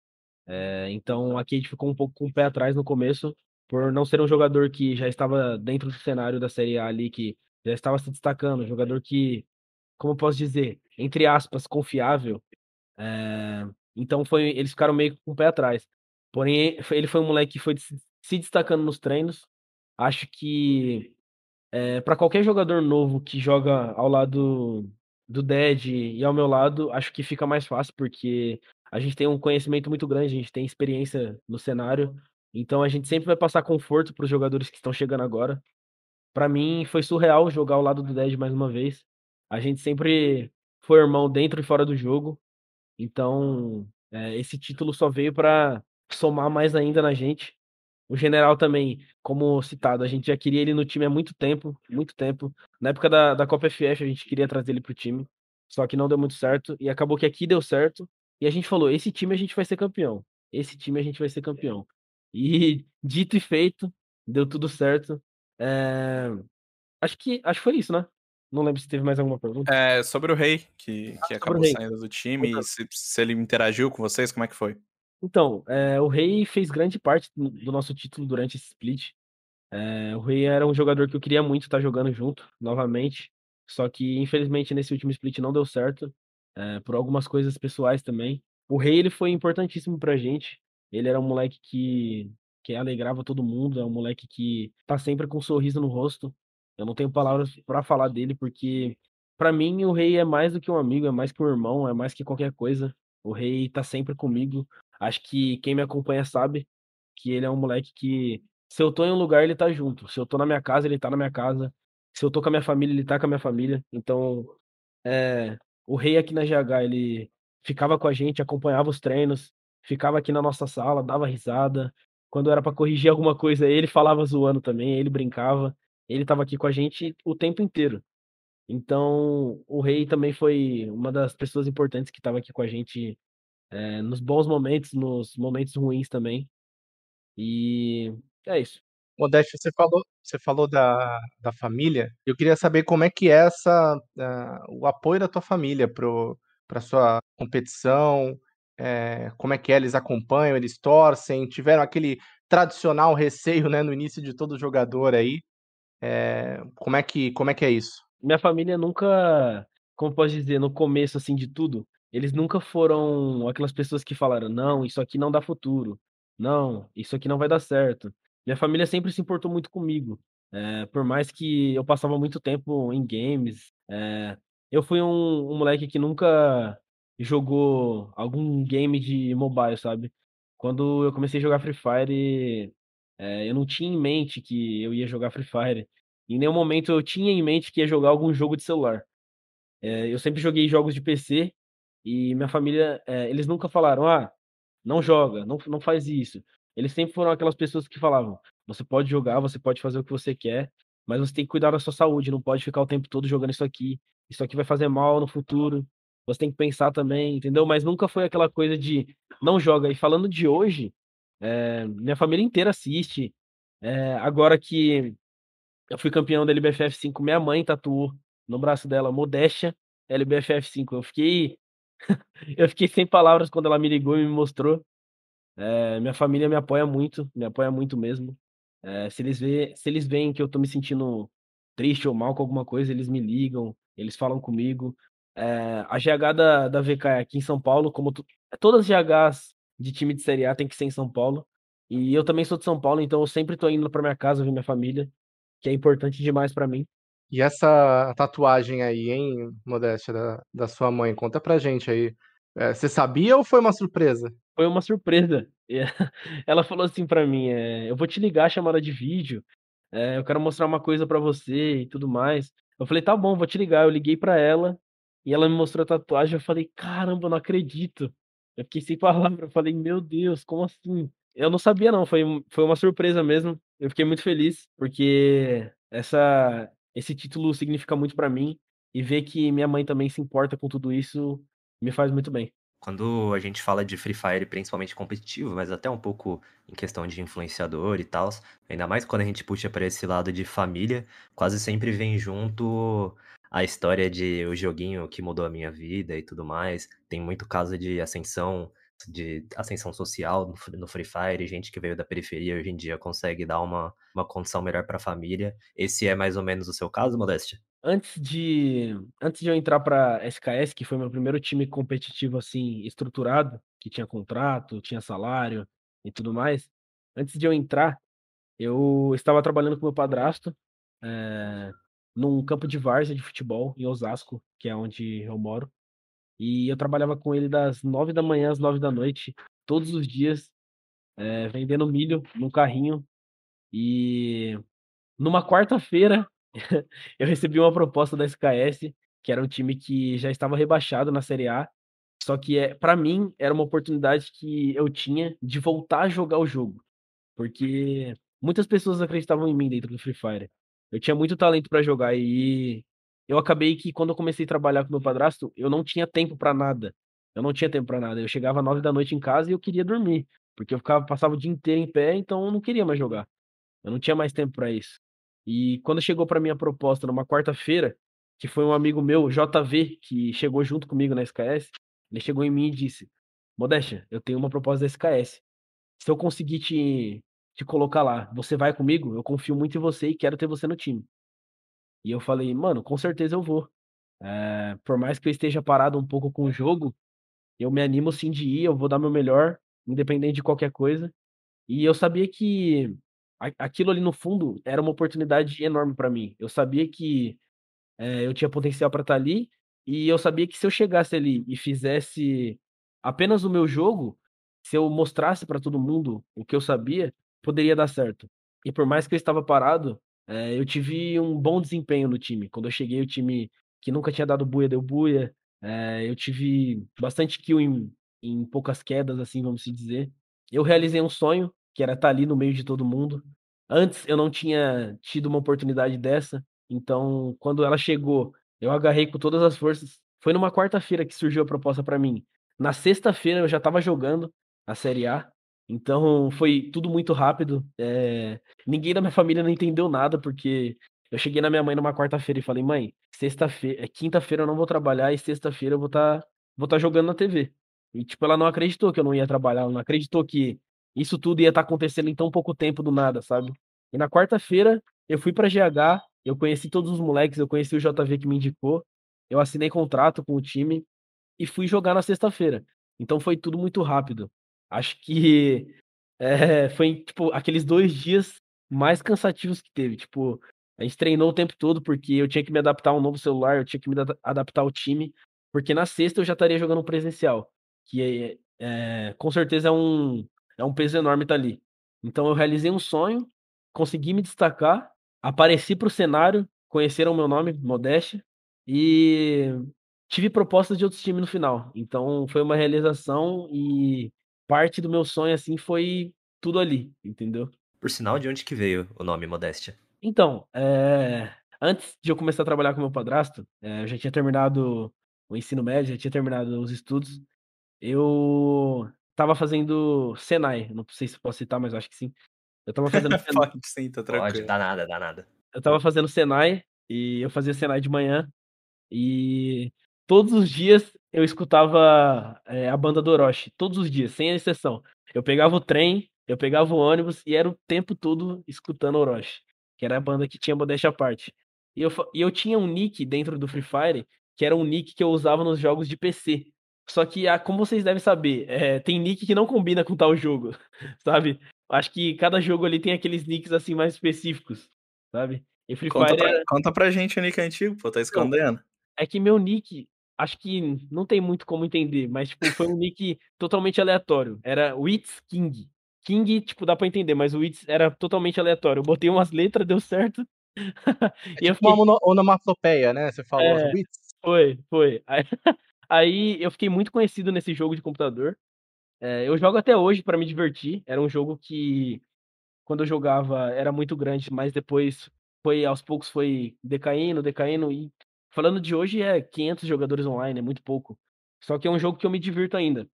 então a Keyd ficou um pouco com o pé atrás no começo, por não ser um jogador que já estava dentro do cenário da Série A ali, que já estava se destacando, um jogador que, como eu posso dizer, entre aspas, confiável. Então eles ficaram meio com o pé atrás. Porém, ele foi um moleque que foi se destacando nos treinos. Acho que para qualquer jogador novo que joga ao lado do Deddy e ao meu lado, acho que fica mais fácil, porque a gente tem um conhecimento muito grande, a gente tem experiência no cenário, então a gente sempre vai passar conforto para os jogadores que estão chegando agora. Para mim, foi surreal jogar ao lado do Deddy mais uma vez. A gente sempre foi irmão dentro e fora do jogo, então esse título só veio para somar mais ainda na gente. O General também, como citado, a gente já queria ele no time há muito tempo, muito tempo. Na época da Copa FF, a gente queria trazer ele pro time, só que não deu muito certo, e acabou que aqui deu certo, e a gente falou, esse time a gente vai ser campeão, esse time a gente vai ser campeão. E dito e feito, deu tudo certo. Acho que foi isso, né? Não lembro se teve mais alguma pergunta. Sobre o Rei, que acabou saindo do time, e se ele interagiu com vocês, como é que foi? Então, o Rei fez grande parte do nosso título durante esse split. O Rei era um jogador que eu queria muito estar jogando junto, novamente. Só que, infelizmente, nesse último split não deu certo. Por algumas coisas pessoais também. O Rei, ele foi importantíssimo pra gente. Ele era um moleque que alegrava todo mundo. É um moleque que tá sempre com um sorriso no rosto. Eu não tenho palavras pra falar dele, porque, pra mim, o Rei é mais do que um amigo, é mais que um irmão, é mais que qualquer coisa. O Rei tá sempre comigo. Acho que quem me acompanha sabe que ele é um moleque que, se eu tô em um lugar, ele tá junto. Se eu tô na minha casa, ele tá na minha casa. Se eu tô com a minha família, ele tá com a minha família. Então, o Rei aqui na GH, ele ficava com a gente, acompanhava os treinos, ficava aqui na nossa sala, dava risada. Quando era pra corrigir alguma coisa, ele falava zoando também, ele brincava. Ele tava aqui com a gente o tempo inteiro. Então, o Rei também foi uma das pessoas importantes que tava aqui com a gente nos bons momentos, nos momentos ruins também. E é isso. Modéstia, você falou da família. Eu queria saber como é que é o apoio da tua família pra sua competição, como é que é, eles acompanham, eles torcem, tiveram aquele tradicional receio, né, no início de todo jogador aí. Como é que é isso? Minha família nunca, como posso dizer, no começo assim de tudo, eles nunca foram aquelas pessoas que falaram, não, isso aqui não dá futuro, não, isso aqui não vai dar certo. Minha família sempre se importou muito comigo, por mais que eu passava muito tempo em games. Eu fui um moleque que nunca jogou algum game de mobile, sabe? Quando eu comecei a jogar Free Fire, eu não tinha em mente que eu ia jogar Free Fire. Em nenhum momento eu tinha em mente que ia jogar algum jogo de celular. Eu sempre joguei jogos de PC. E minha família, eles nunca falaram, não joga, não faz isso. Eles sempre foram aquelas pessoas que falavam, você pode jogar, você pode fazer o que você quer, mas você tem que cuidar da sua saúde, não pode ficar o tempo todo jogando isso aqui vai fazer mal no futuro, você tem que pensar também, entendeu? Mas nunca foi aquela coisa de não joga. E falando de hoje, minha família inteira assiste. Agora que eu fui campeão da LBFF 5, minha mãe tatuou no braço dela, Modéstia, LBFF 5. Eu fiquei sem palavras quando ela me ligou e me mostrou. Minha família me apoia muito mesmo. Se eles veem que eu tô me sentindo triste ou mal com alguma coisa, eles me ligam, eles falam comigo. A GH da VK é aqui em São Paulo, como todas as GHs de time de Série A tem que ser em São Paulo. E eu também sou de São Paulo, então eu sempre tô indo pra minha casa ver minha família, que é importante demais pra mim. E essa tatuagem aí, hein, Modéstia, da sua mãe? Conta pra gente aí. Você sabia ou foi uma surpresa? Foi uma surpresa. Ela falou assim pra mim, eu vou te ligar, chamada de vídeo, eu quero mostrar uma coisa pra você e tudo mais. Eu falei, tá bom, vou te ligar. Eu liguei pra ela e ela me mostrou a tatuagem. Eu falei, caramba, eu não acredito. Eu fiquei sem palavras. Eu falei, meu Deus, como assim? Eu não sabia não, foi uma surpresa mesmo. Eu fiquei muito feliz, porque esse título significa muito pra mim, e ver que minha mãe também se importa com tudo isso me faz muito bem. Quando a gente fala de Free Fire, principalmente competitivo, mas até um pouco em questão de influenciador e tal, ainda mais quando a gente puxa pra esse lado de família, quase sempre vem junto a história de o joguinho que mudou a minha vida e tudo mais. Tem muito caso de ascensão social no Free Fire, gente que veio da periferia hoje em dia consegue dar uma condição melhor para a família. Esse é mais ou menos o seu caso, Modéstia? Antes de eu entrar para SKS, que foi meu primeiro time competitivo assim estruturado, que tinha contrato, tinha salário, e tudo mais, antes de eu entrar, eu estava trabalhando com meu padrasto num campo de várzea de futebol em Osasco, que é onde eu moro. E eu trabalhava com ele das 9 da manhã às 9 da noite, todos os dias, vendendo milho no carrinho. E numa quarta-feira, eu recebi uma proposta da SKS, que era um time que já estava rebaixado na Série A. Só que, para mim, era uma oportunidade que eu tinha de voltar a jogar o jogo. Porque muitas pessoas acreditavam em mim dentro do Free Fire. Eu tinha muito talento para jogar e eu acabei que, quando eu comecei a trabalhar com meu padrasto, eu não tinha tempo para nada. Eu chegava às 9 da noite em casa e eu queria dormir. Porque eu passava o dia inteiro em pé, então eu não queria mais jogar. Eu não tinha mais tempo para isso. E quando chegou para mim a proposta numa quarta-feira, que foi um amigo meu, JV, que chegou junto comigo na SKS, ele chegou em mim e disse: Modéstia, eu tenho uma proposta da SKS. Se eu conseguir te colocar lá, você vai comigo? Eu confio muito em você e quero ter você no time. E eu falei, mano, com certeza eu vou. Por mais que eu esteja parado um pouco com o jogo, eu me animo sim de ir, eu vou dar meu melhor, independente de qualquer coisa. E eu sabia que aquilo ali no fundo era uma oportunidade enorme pra mim. Eu sabia que eu tinha potencial pra estar ali, e eu sabia que se eu chegasse ali e fizesse apenas o meu jogo, se eu mostrasse pra todo mundo o que eu sabia, poderia dar certo. E por mais que eu estava parado, eu tive um bom desempenho no time. Quando eu cheguei, o time que nunca tinha dado buia, deu buia. Eu tive bastante kill em poucas quedas, assim, vamos se dizer. Eu realizei um sonho, que era estar ali no meio de todo mundo. Antes, eu não tinha tido uma oportunidade dessa. Então, quando ela chegou, eu agarrei com todas as forças. Foi numa quarta-feira que surgiu a proposta para mim. Na sexta-feira, eu já estava jogando a Série A. Então, foi tudo muito rápido. Ninguém da minha família não entendeu nada, porque eu cheguei na minha mãe numa quarta-feira e falei, mãe, quinta-feira eu não vou trabalhar e sexta-feira eu vou tá jogando na TV. E, tipo, ela não acreditou que eu não ia trabalhar, ela não acreditou que isso tudo ia estar acontecendo em tão pouco tempo do nada, sabe? E na quarta-feira eu fui pra GH, eu conheci todos os moleques, eu conheci o JV que me indicou, eu assinei contrato com o time e fui jogar na sexta-feira. Então, foi tudo muito rápido. Acho que foi, tipo, aqueles 2 dias mais cansativos que teve. Tipo, a gente treinou o tempo todo porque eu tinha que me adaptar a um novo celular, eu tinha que me adaptar ao time, porque na sexta eu já estaria jogando um presencial, que com certeza é um peso enorme estar ali. Então eu realizei um sonho, consegui me destacar, apareci pro cenário, conheceram o meu nome, Modéstia, e tive propostas de outros times no final. Então foi uma realização e parte do meu sonho, assim, foi tudo ali, entendeu? Por sinal, de onde que veio o nome Modéstia? Então, antes de eu começar a trabalhar com meu padrasto, eu já tinha terminado o ensino médio, já tinha terminado os estudos. Eu tava fazendo Senai, não sei se posso citar, mas acho que sim. Eu tava fazendo Senai. Pode, sim, tá tranquilo. Pode, dá nada. Eu tava fazendo Senai, e eu fazia Senai de manhã, e todos os dias eu escutava a banda do Orochi, todos os dias, sem exceção. Eu pegava o trem, eu pegava o ônibus e era o tempo todo escutando Orochi, que era a banda que tinha Modéstia à parte. E eu tinha um nick dentro do Free Fire, que era um nick que eu usava nos jogos de PC. Só que, como vocês devem saber, tem nick que não combina com tal jogo, sabe? Acho que cada jogo ali tem aqueles nicks assim mais específicos, sabe? E Free Fire conta pra gente o nick antigo, pô, tá escondendo. É que meu nick, acho que não tem muito como entender, mas tipo, foi um nick totalmente aleatório. Era Wits King. King, tipo, dá pra entender, mas o Wits era totalmente aleatório. Eu botei umas letras, deu certo. E eu fiquei... uma onomatopeia, né? Você falou Wits. Foi. Aí eu fiquei muito conhecido nesse jogo de computador. Eu jogo até hoje pra me divertir. Era um jogo que, quando eu jogava, era muito grande, mas depois, aos poucos, foi decaindo e... Falando de hoje, 500 jogadores online, é muito pouco. Só que é um jogo que eu me divirto ainda.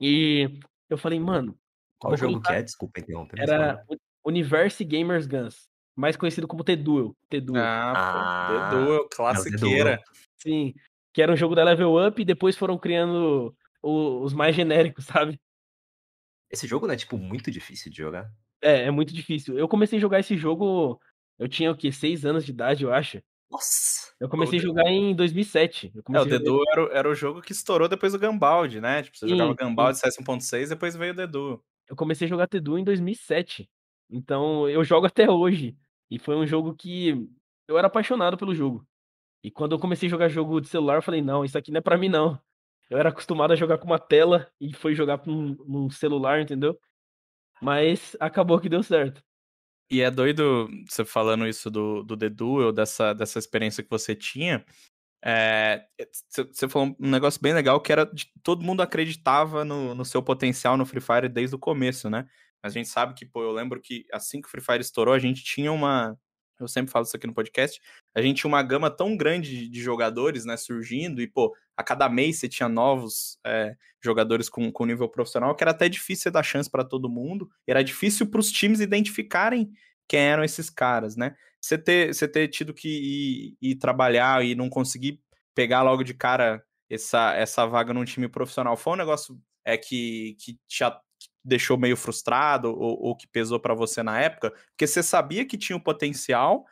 E eu falei, mano... Qual jogo que é? Desculpa, interromper. Era Universe Gamers Guns, mais conhecido como T-Duel. Pô, T-Duel, classiqueira. Sim, que era um jogo da Level Up e depois foram criando os mais genéricos, sabe? Esse jogo não é, tipo, muito difícil de jogar? É muito difícil. Eu comecei a jogar esse jogo, eu tinha, 6 anos de idade, eu acho. Nossa! Eu comecei a jogar em 2007. O Dedu era o jogo que estourou depois do Gambaldi, né? Tipo, você jogava Gambaldi CS 1.6, depois veio o Dedu. eu comecei a jogar T-Duel em 2007. Então, eu jogo até hoje. E foi um jogo que eu era apaixonado pelo jogo. E quando eu comecei a jogar jogo de celular, eu falei, não, isso aqui não é pra mim, não. Eu era acostumado a jogar com uma tela e foi jogar com um celular, entendeu? Mas acabou que deu certo. E é doido você falando isso do The Duel, dessa experiência que você tinha. Você falou um negócio bem legal que era de todo mundo acreditava no seu potencial no Free Fire desde o começo, né? A gente sabe que, pô, eu lembro que assim que o Free Fire estourou, a gente tinha uma... Eu sempre falo isso aqui no podcast. A gente tinha uma gama tão grande de jogadores, né, surgindo. E, pô, a cada mês você tinha novos jogadores com nível profissional, que era até difícil dar chance para todo mundo. Era difícil para os times identificarem quem eram esses caras, né? Você ter tido que ir trabalhar e não conseguir pegar logo de cara essa vaga num time profissional. Foi um negócio que te deixou meio frustrado ou que pesou pra você na época, porque você sabia que tinha o potencial,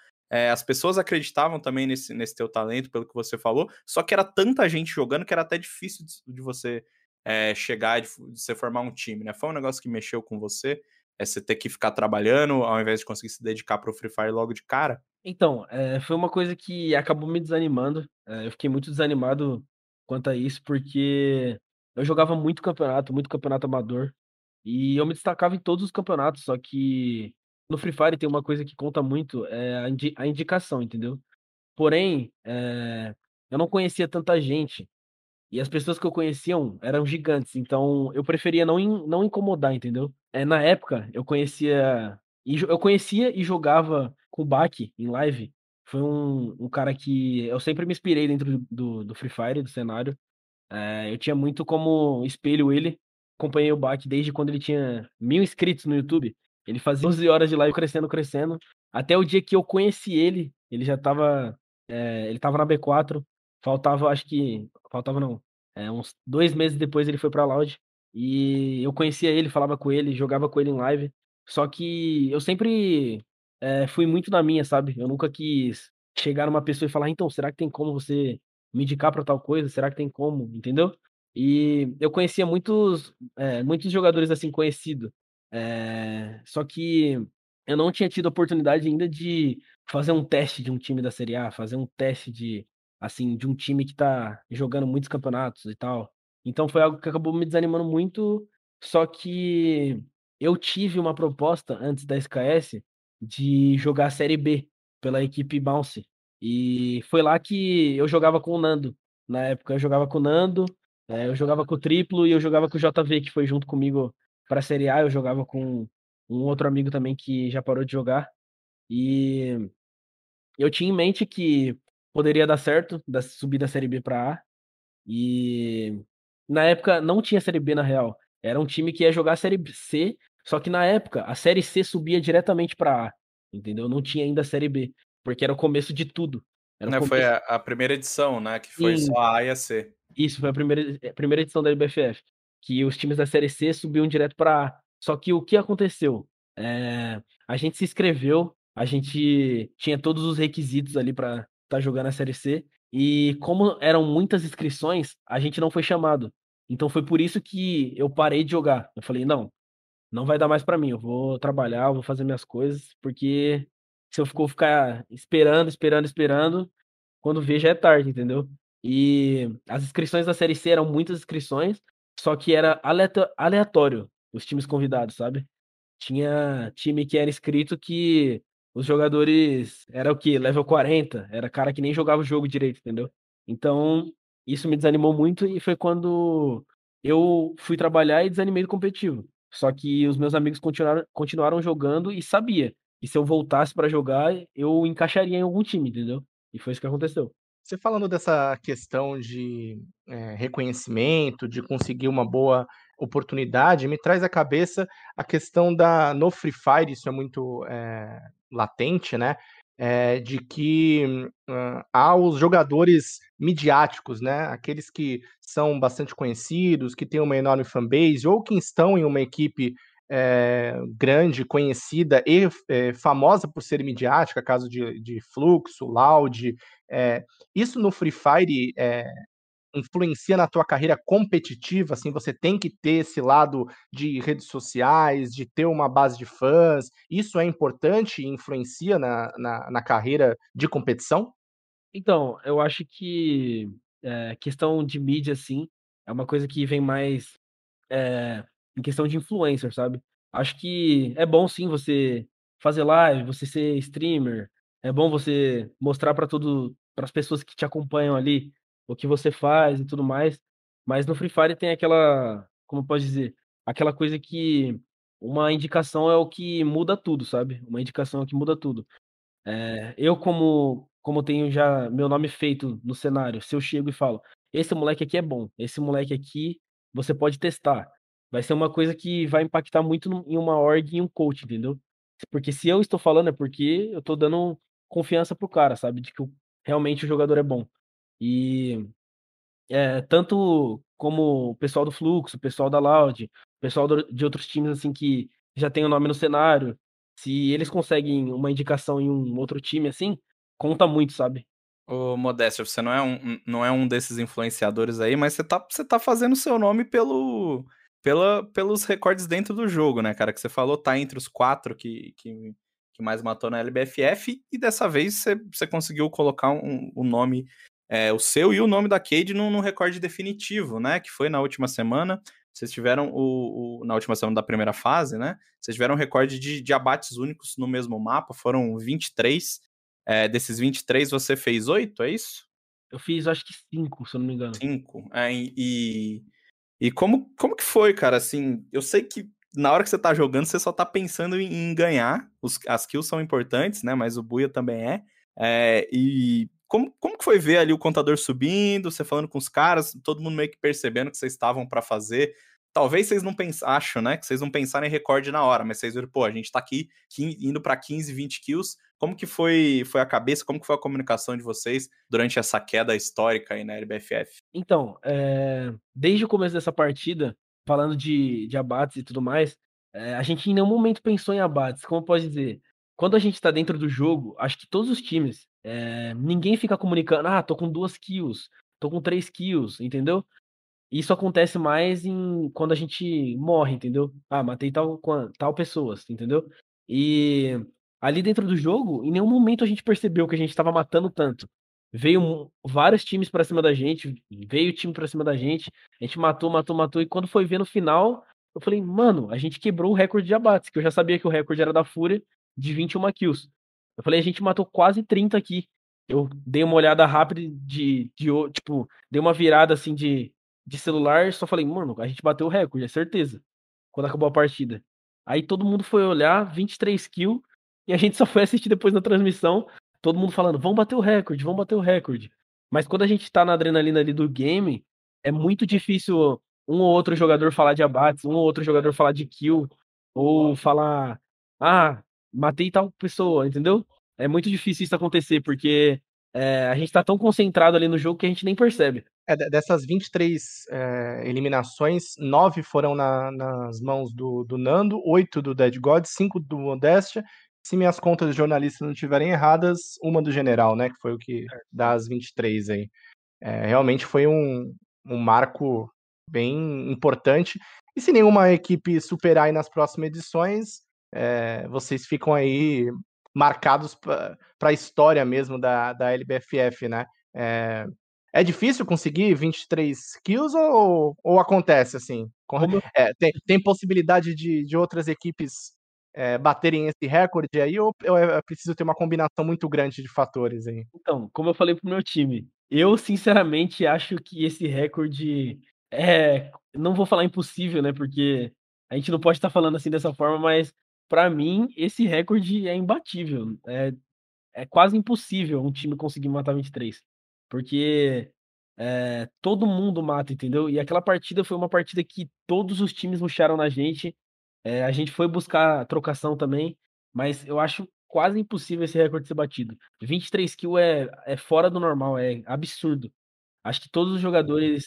as pessoas acreditavam também nesse teu talento, pelo que você falou, só que era tanta gente jogando que era até difícil de você chegar, de você formar um time, né? Foi um negócio que mexeu com você, você ter que ficar trabalhando ao invés de conseguir se dedicar pro Free Fire logo de cara? Então, foi uma coisa que acabou me desanimando, eu fiquei muito desanimado quanto a isso, porque eu jogava muito campeonato amador, e eu me destacava em todos os campeonatos, só que no Free Fire tem uma coisa que conta muito, é a indicação, entendeu? Porém, eu não conhecia tanta gente, e as pessoas que eu conhecia eram gigantes, então eu preferia não incomodar, entendeu? Na época, eu conhecia e jogava com o Baki em live, foi um cara que eu sempre me inspirei dentro do Free Fire, do cenário, eu tinha muito como espelho ele. Acompanhei o Baki desde quando ele tinha 1.000 inscritos no YouTube. Ele fazia 12 horas de live crescendo. Até o dia que eu conheci ele, ele já tava... ele tava na B4. Uns 2 meses depois ele foi pra Loud. E eu conhecia ele, falava com ele, jogava com ele em live. Só que eu sempre fui muito na minha, sabe? Eu nunca quis chegar numa pessoa e falar, então, será que tem como você me indicar pra tal coisa? Será que tem como? Entendeu? E eu conhecia muitos jogadores assim conhecidos, só que eu não tinha tido a oportunidade ainda de fazer um teste de um time da Série A, fazer um teste de um time que tá jogando muitos campeonatos e tal. Então foi algo que acabou me desanimando muito, só que eu tive uma proposta antes da SKS de jogar a Série B pela equipe Bounce. E foi lá que eu jogava com o Nando. Na época eu jogava com o Nando, eu jogava com o Triplo e eu jogava com o JV, que foi junto comigo pra Série A. Eu jogava com um outro amigo também que já parou de jogar. E eu tinha em mente que poderia dar certo, subir da Série B pra A. E na época não tinha Série B na real. Era um time que ia jogar a Série C, só que na época a Série C subia diretamente pra A. Entendeu? Não tinha ainda a Série B, porque era o começo de tudo. Foi a primeira edição, né? Que foi só a A e a C. Isso, foi a primeira edição da LBFF, que os times da Série C subiam direto para A. Só que o que aconteceu? A gente se inscreveu, a gente tinha todos os requisitos ali para estar jogando a Série C, e como eram muitas inscrições, a gente não foi chamado. Então foi por isso que eu parei de jogar. Eu falei, não vai dar mais para mim, eu vou trabalhar, eu vou fazer minhas coisas, porque se eu ficar esperando, quando vê já é tarde, entendeu? E as inscrições da Série C eram muitas inscrições, só que era aleatório os times convidados, sabe? Tinha time que era inscrito que os jogadores era o quê? Level 40, era cara que nem jogava o jogo direito, entendeu? Então, isso me desanimou muito e foi quando eu fui trabalhar e desanimei do competitivo. Só que os meus amigos continuaram jogando e sabia que se eu voltasse pra jogar, eu encaixaria em algum time, entendeu? E foi isso que aconteceu. Você falando dessa questão de reconhecimento, de conseguir uma boa oportunidade, me traz à cabeça a questão no Free Fire, isso é muito latente, né? De que há os jogadores midiáticos, né? Aqueles que são bastante conhecidos, que têm uma enorme fanbase, ou que estão em uma equipe grande, conhecida e famosa por ser midiática, caso de Fluxo, Loud. Isso no Free Fire influencia na tua carreira competitiva, assim, você tem que ter esse lado de redes sociais, de ter uma base de fãs, isso é importante e influencia na carreira de competição? Então, eu acho que questão de mídia, assim, é uma coisa que vem mais em questão de influencer, sabe? Acho que é bom, sim, você fazer live, você ser streamer, é bom você mostrar para as pessoas que te acompanham ali o que você faz e tudo mais, mas no Free Fire tem aquela, como eu posso dizer, aquela coisa que uma indicação é o que muda tudo, sabe? Uma indicação é o que muda tudo. Eu, como tenho já meu nome feito no cenário, se eu chego e falo, esse moleque aqui é bom, esse moleque aqui você pode testar, vai ser uma coisa que vai impactar muito em uma org e em um coach, entendeu? Porque se eu estou falando é porque eu estou dando confiança pro cara, sabe? De que realmente o jogador é bom. E tanto como o pessoal do Fluxo, o pessoal da Loud, o pessoal de outros times assim que já tem o nome no cenário, se eles conseguem uma indicação em um outro time assim, conta muito, sabe? Ô, Modéstia, você não é um desses influenciadores aí, mas você tá fazendo seu nome pelos recordes dentro do jogo, né, cara? Que você falou, tá entre os 4 que mais matou na LBFF, e dessa vez você conseguiu colocar o nome, o seu e o nome da Keyd num recorde definitivo, né? Que foi na última semana. Vocês tiveram na última semana da primeira fase, né? Vocês tiveram um recorde de abates únicos no mesmo mapa, foram 23. Desses 23, você fez 8, é isso? Eu fiz, acho que 5, se eu não me engano. 5. E como que foi, cara, assim, eu sei que na hora que você tá jogando, você só tá pensando em ganhar, as kills são importantes, né, mas o buia também e como que foi ver ali o contador subindo, você falando com os caras, todo mundo meio que percebendo que vocês estavam pra fazer, talvez vocês não pensassem, acho, né, que vocês não pensarem em recorde na hora, mas vocês viram, pô, a gente tá aqui indo pra 15, 20 kills, como que foi a cabeça, como que foi a comunicação de vocês durante essa queda histórica aí na LBFF? Então, desde o começo dessa partida, falando de abates e tudo mais, a gente em nenhum momento pensou em abates, como eu posso dizer, quando a gente tá dentro do jogo, acho que todos os times, ninguém fica comunicando, tô com 2 kills, tô com 3 kills, entendeu? Isso acontece mais quando a gente morre, entendeu? Matei tal pessoas, entendeu? E ali dentro do jogo, em nenhum momento a gente percebeu que a gente estava matando tanto. Veio vários times pra cima da gente, veio o time pra cima da gente, a gente matou, e quando foi ver no final, eu falei, mano, a gente quebrou o recorde de abates, que eu já sabia que o recorde era da Fúria, de 21 kills. Eu falei, a gente matou quase 30 aqui. Eu dei uma olhada rápida tipo, dei uma virada assim de celular, só falei, mano, a gente bateu o recorde, é certeza, quando acabou a partida. Aí todo mundo foi olhar, 23 kills, e a gente só foi assistir depois na transmissão, todo mundo falando, vamos bater o recorde. Mas quando a gente tá na adrenalina ali do game, é muito difícil um ou outro jogador falar de abates, um ou outro jogador falar de kill, ou falar, matei tal pessoa, entendeu? É muito difícil isso acontecer, porque a gente tá tão concentrado ali no jogo que a gente nem percebe. Dessas 23 eliminações, 9 foram nas mãos do Nando, 8 do Dead God, 5 do Modéstia. Se minhas contas de jornalista não estiverem erradas, uma do General, né? Que foi o que dá as 23 aí. Realmente foi um marco bem importante. E se nenhuma equipe superar aí nas próximas edições, vocês ficam aí marcados para a história mesmo da LBFF, né? É difícil conseguir 23 kills ou acontece assim? Tem possibilidade de outras equipes baterem esse recorde aí, ou é preciso ter uma combinação muito grande de fatores aí? Então, como eu falei pro meu time, eu sinceramente acho que esse recorde não vou falar impossível, né, porque a gente não pode estar falando assim dessa forma, mas pra mim esse recorde é imbatível, é quase impossível um time conseguir matar 23, porque todo mundo mata, entendeu? E aquela partida foi uma partida que todos os times ruxaram na gente. A gente foi buscar trocação também, mas eu acho quase impossível esse recorde ser batido. 23 kills é fora do normal, é absurdo. Acho que todos os jogadores,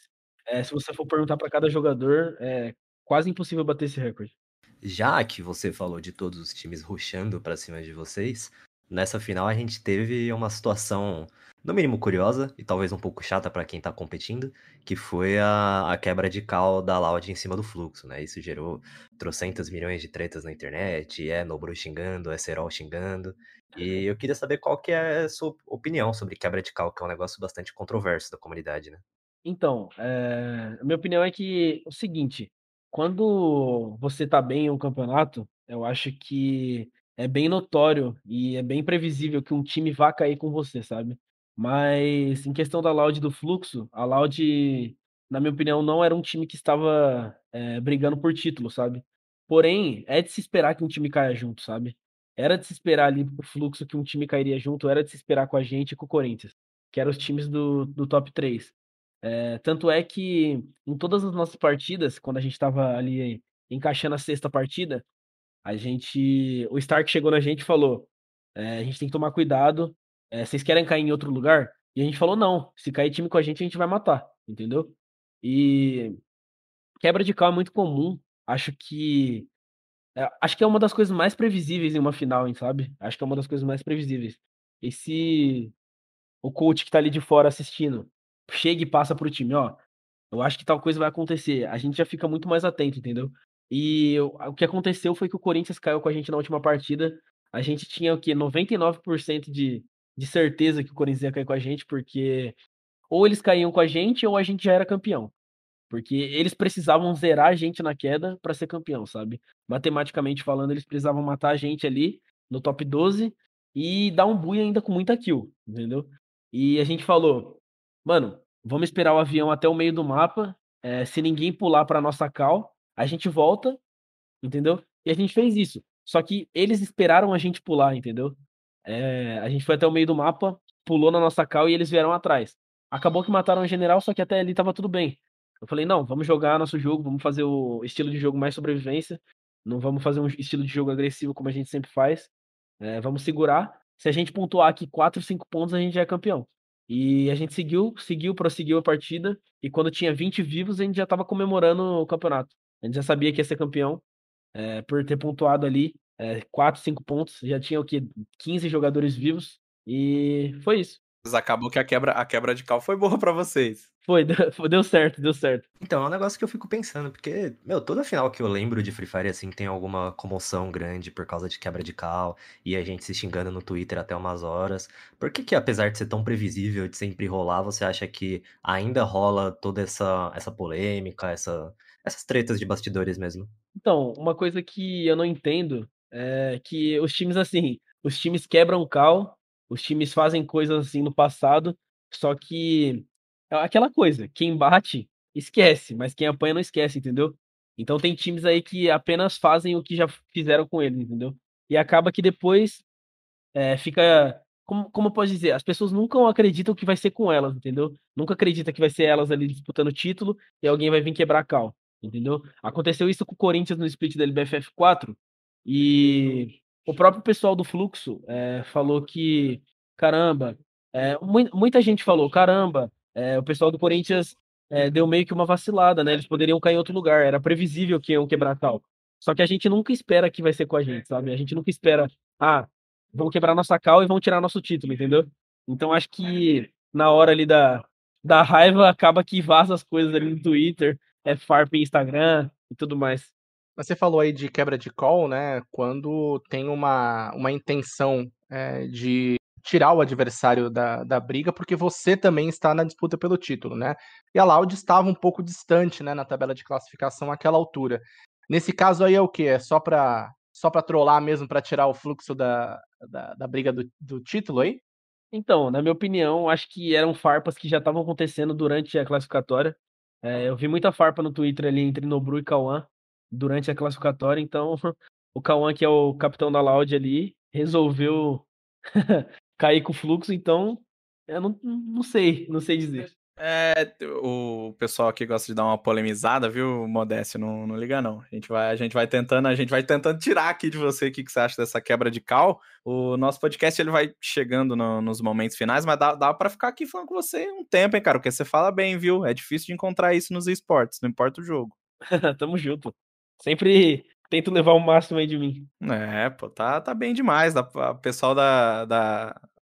se você for perguntar para cada jogador, é quase impossível bater esse recorde. Já que você falou de todos os times rushando para cima de vocês, nessa final a gente teve uma situação no mínimo curiosa, e talvez um pouco chata para quem tá competindo, que foi a quebra de cal da Loud em cima do Fluxo, né? Isso gerou trocentas milhões de tretas na internet, é Nobru xingando, é Serol xingando, e eu queria saber qual que é a sua opinião sobre quebra de cal, que é um negócio bastante controverso da comunidade, né? Então, a minha opinião é que é o seguinte, quando você tá bem em um campeonato, eu acho que é bem notório e é bem previsível que um time vá cair com você, sabe? Mas em questão da Loud e do Fluxo, a Loud, na minha opinião, não era um time que estava brigando por título, sabe? Porém, é de se esperar que um time caia junto, sabe? Era de se esperar ali pro Fluxo que um time cairia junto, era de se esperar com a gente e com o Corinthians, que eram os times do top 3. Tanto é que em todas as nossas partidas, quando a gente estava ali encaixando a sexta partida, o Stark chegou na gente e falou, a gente tem que tomar cuidado, vocês querem cair em outro lugar? E a gente falou, não, se cair time com a gente vai matar, entendeu? E quebra de cal é muito comum, acho que é uma das coisas mais previsíveis em uma final, hein, sabe? Acho que é uma das coisas mais previsíveis. E se o coach que tá ali de fora assistindo chega e passa pro time, ó, eu acho que tal coisa vai acontecer, a gente já fica muito mais atento, entendeu? E o que aconteceu foi que o Corinthians caiu com a gente na última partida, a gente tinha o quê? 99% de certeza que o Corinthians ia cair com a gente, porque ou eles caíam com a gente ou a gente já era campeão, porque eles precisavam zerar a gente na queda para ser campeão, sabe? Matematicamente falando, eles precisavam matar a gente ali no top 12 e dar um bui ainda com muita kill, entendeu? E a gente falou, mano, vamos esperar o avião até o meio do mapa, se ninguém pular para nossa cal, a gente volta, entendeu? E a gente fez isso, só que eles esperaram a gente pular, entendeu? A gente foi até o meio do mapa, pulou na nossa cal e eles vieram atrás. Acabou que mataram o general, só que até ali tava tudo bem. Eu falei, não, vamos jogar nosso jogo, vamos fazer o estilo de jogo mais sobrevivência, não vamos fazer um estilo de jogo agressivo como a gente sempre faz, vamos segurar. Se a gente pontuar aqui 4, 5 pontos, a gente já é campeão. E a gente prosseguiu a partida, e quando tinha 20 vivos, a gente já tava comemorando o campeonato. A gente já sabia que ia ser campeão, por ter pontuado ali 4, 5 pontos, já tinha o quê? 15 jogadores vivos, e foi isso. Mas acabou que a quebra de cal foi boa pra vocês. Foi, deu certo. Então, é um negócio que eu fico pensando, porque, meu, toda final que eu lembro de Free Fire, assim, tem alguma comoção grande por causa de quebra de cal, e a gente se xingando no Twitter até umas horas. Por que apesar de ser tão previsível, de sempre rolar, você acha que ainda rola toda essa polêmica, essas tretas de bastidores mesmo? Então, uma coisa que eu não entendo é que os times quebram cal, os times fazem coisas assim no passado, só que é aquela coisa, quem bate esquece, mas quem apanha não esquece, entendeu? Então tem times aí que apenas fazem o que já fizeram com eles, entendeu? E acaba que depois fica, como eu posso dizer, as pessoas nunca acreditam que vai ser com elas, entendeu? Nunca acredita que vai ser elas ali disputando o título e alguém vai vir quebrar a cal, entendeu? Aconteceu isso com o Corinthians no split da LBFF 4 e o próprio pessoal do Fluxo falou que, caramba, muita gente falou, caramba, o pessoal do Corinthians deu meio que uma vacilada, né? Eles poderiam cair em outro lugar, era previsível que iam quebrar cal. Só que a gente nunca espera que vai ser com a gente, sabe? A gente nunca espera, vão quebrar nossa cal e vão tirar nosso título, entendeu? Então acho que na hora ali da raiva acaba que vaza as coisas ali no Twitter, farp em Instagram e tudo mais. Você falou aí de quebra de cal, né? Quando tem uma intenção de tirar o adversário da briga, porque você também está na disputa pelo título, né? E a Loud estava um pouco distante, né, na tabela de classificação àquela altura. Nesse caso aí é o quê? É só pra trollar mesmo, para tirar o Fluxo da briga do título aí? Então, na minha opinião, acho que eram farpas que já estavam acontecendo durante a classificatória. Eu vi muita farpa no Twitter ali entre Nobru e Cauã durante a classificatória, então o Cauã, que é o capitão da Loud ali, resolveu cair com o Fluxo, então eu não sei dizer. O pessoal aqui gosta de dar uma polemizada, viu, Modéstia? Não liga não. A gente vai tentando tirar aqui de você o que você acha dessa quebra de cal. O nosso podcast ele vai chegando nos momentos finais, mas dá pra ficar aqui falando com você um tempo, hein, cara? Porque você fala bem, viu? É difícil de encontrar isso nos esportes, não importa o jogo. Tamo junto. Sempre tento levar o máximo aí de mim. Tá bem demais. O pessoal